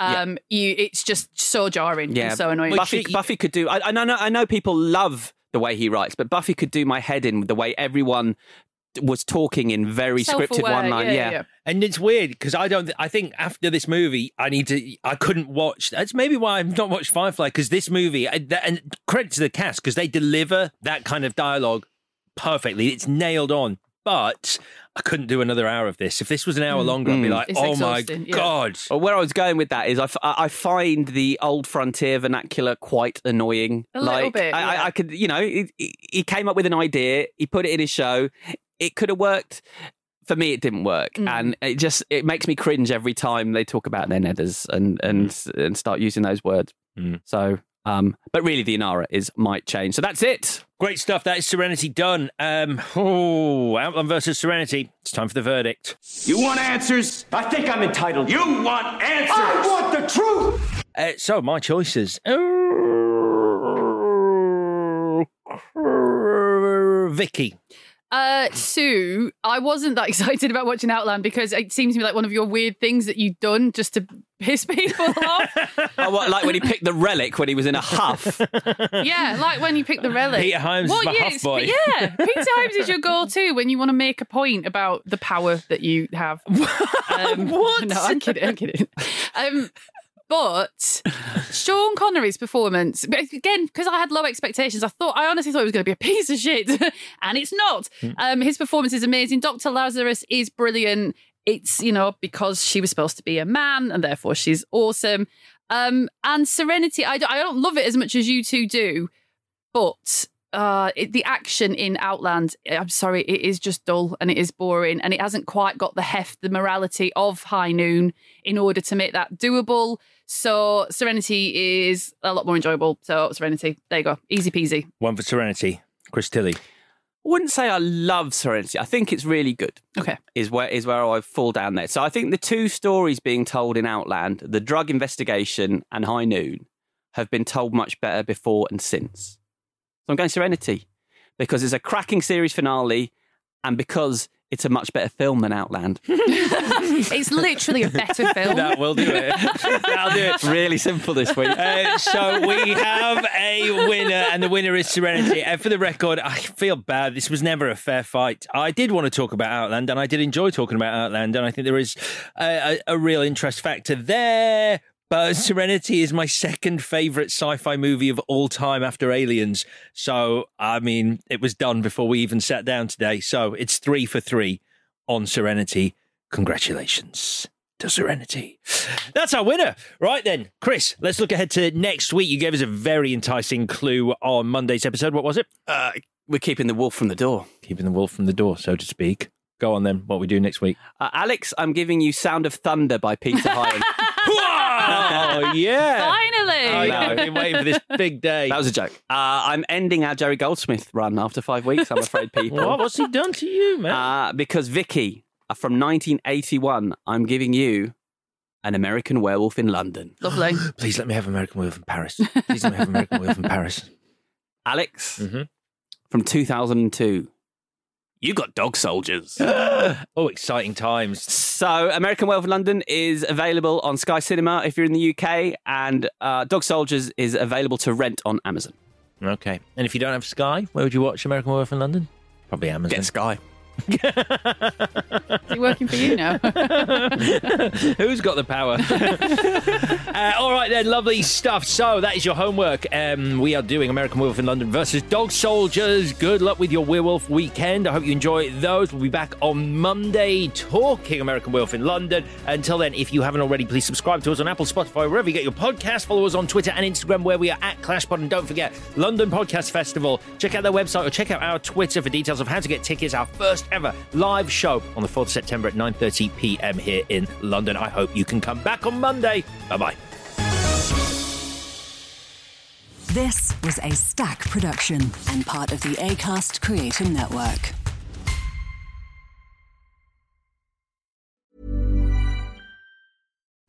It's just so jarring and so annoying. Buffy could do. I know people love the way he writes, but Buffy could do my head in with the way everyone was talking in very scripted one line. Yeah. And it's weird because I think after this movie, I couldn't watch. That's maybe why I've not watched Firefly, because this movie, and credit to the cast, because they deliver that kind of dialogue perfectly. It's nailed on. But I couldn't do another hour of this. If this was an hour longer, I'd be like, it's exhausting. My God. Well, where I was going with that is I find the old frontier vernacular quite annoying. A little bit. I could, he came up with an idea. He put it in his show. It could have worked. For me, it didn't work. And it makes me cringe every time they talk about their nedders and start using those words. So... but really, the Inara might change. So that's it. Great stuff. That is Serenity done. Outland versus Serenity. It's time for the verdict. You want answers? I think I'm entitled. You want answers? I want the truth. So my choices. Vicky. Sue, I wasn't that excited about watching Outland because it seems to me like one of your weird things that you've done just to piss people off. Oh, what, like when he picked the relic when he was in a huff? Yeah, like when you picked the relic. Peter Hyams is my huff boy. Yeah, Peter Hyams is your go-to when you want to make a point about the power that you have. What? No, I'm kidding. But Sean Connery's performance, again, because I had low expectations, I honestly thought it was going to be a piece of shit, and it's not. His performance is amazing. Dr. Lazarus is brilliant. It's, because she was supposed to be a man, and therefore she's awesome. And Serenity, I don't love it as much as you two do, but... the action in Outland, I'm sorry, it is just dull and it is boring and it hasn't quite got the heft, the morality of High Noon in order to make that doable. So Serenity is a lot more enjoyable. So Serenity, there you go. Easy peasy. One for Serenity. Chris Tilley. I wouldn't say I love Serenity. I think it's really good. Okay. Is where I fall down there. So I think the two stories being told in Outland, the drug investigation and High Noon, have been told much better before and since. So I'm going Serenity because it's a cracking series finale and because it's a much better film than Outland. It's literally a better film. That will do it. That'll do it. Really simple this week. So we have a winner and the winner is Serenity. And for the record, I feel bad. This was never a fair fight. I did want to talk about Outland and I did enjoy talking about Outland and I think there is a real interest factor there. But Serenity is my second favourite sci-fi movie of all time after Aliens. So, I mean, it was done before we even sat down today. So it's 3 for 3 on Serenity. Congratulations. to Serenity. That's our winner. Right then, Chris, let's look ahead to next week. You gave us a very enticing clue on Monday's episode. What was it? We're keeping the wolf from the door. Keeping the wolf from the door, so to speak. Go on then, what we do next week. Alex, I'm giving you Sound of Thunder by Peter Hyam. Oh, yeah. Finally. I know. I've been waiting for this big day. That was a joke. I'm ending our Jerry Goldsmith run after 5 weeks, I'm afraid, people. What's he done to you, man? Because Vicky, from 1981, I'm giving you An American Werewolf in London. Lovely. Please let me have American Werewolf in Paris. Please let me have American Werewolf in Paris. Alex, from 2002. You got Dog Soldiers. Oh, exciting times. So American Werewolf in London is available on Sky Cinema if you're in the UK, and Dog Soldiers is available to rent on Amazon. Okay. And if you don't have Sky, where would you watch American Werewolf in London? Probably Amazon. Get Sky. Is he working for you now? Who's got the power? All right then, lovely stuff. So that is your homework. We are doing American Werewolf in London versus Dog Soldiers. Good luck with your werewolf weekend. I hope you enjoy those. We'll be back on Monday talking American Werewolf in London. Until then, if you haven't already, please subscribe to us on Apple, Spotify, wherever you get your podcast. Follow us on Twitter and Instagram, where we are at ClashPod. And don't forget, London Podcast Festival. Check out their website or check out our Twitter for details of how to get tickets. Our first ever live show on the 4th of September at 9:30 p.m. here in London. I hope you can come back on Monday. Bye-bye. This was a Stack production and part of the Acast Creator Network.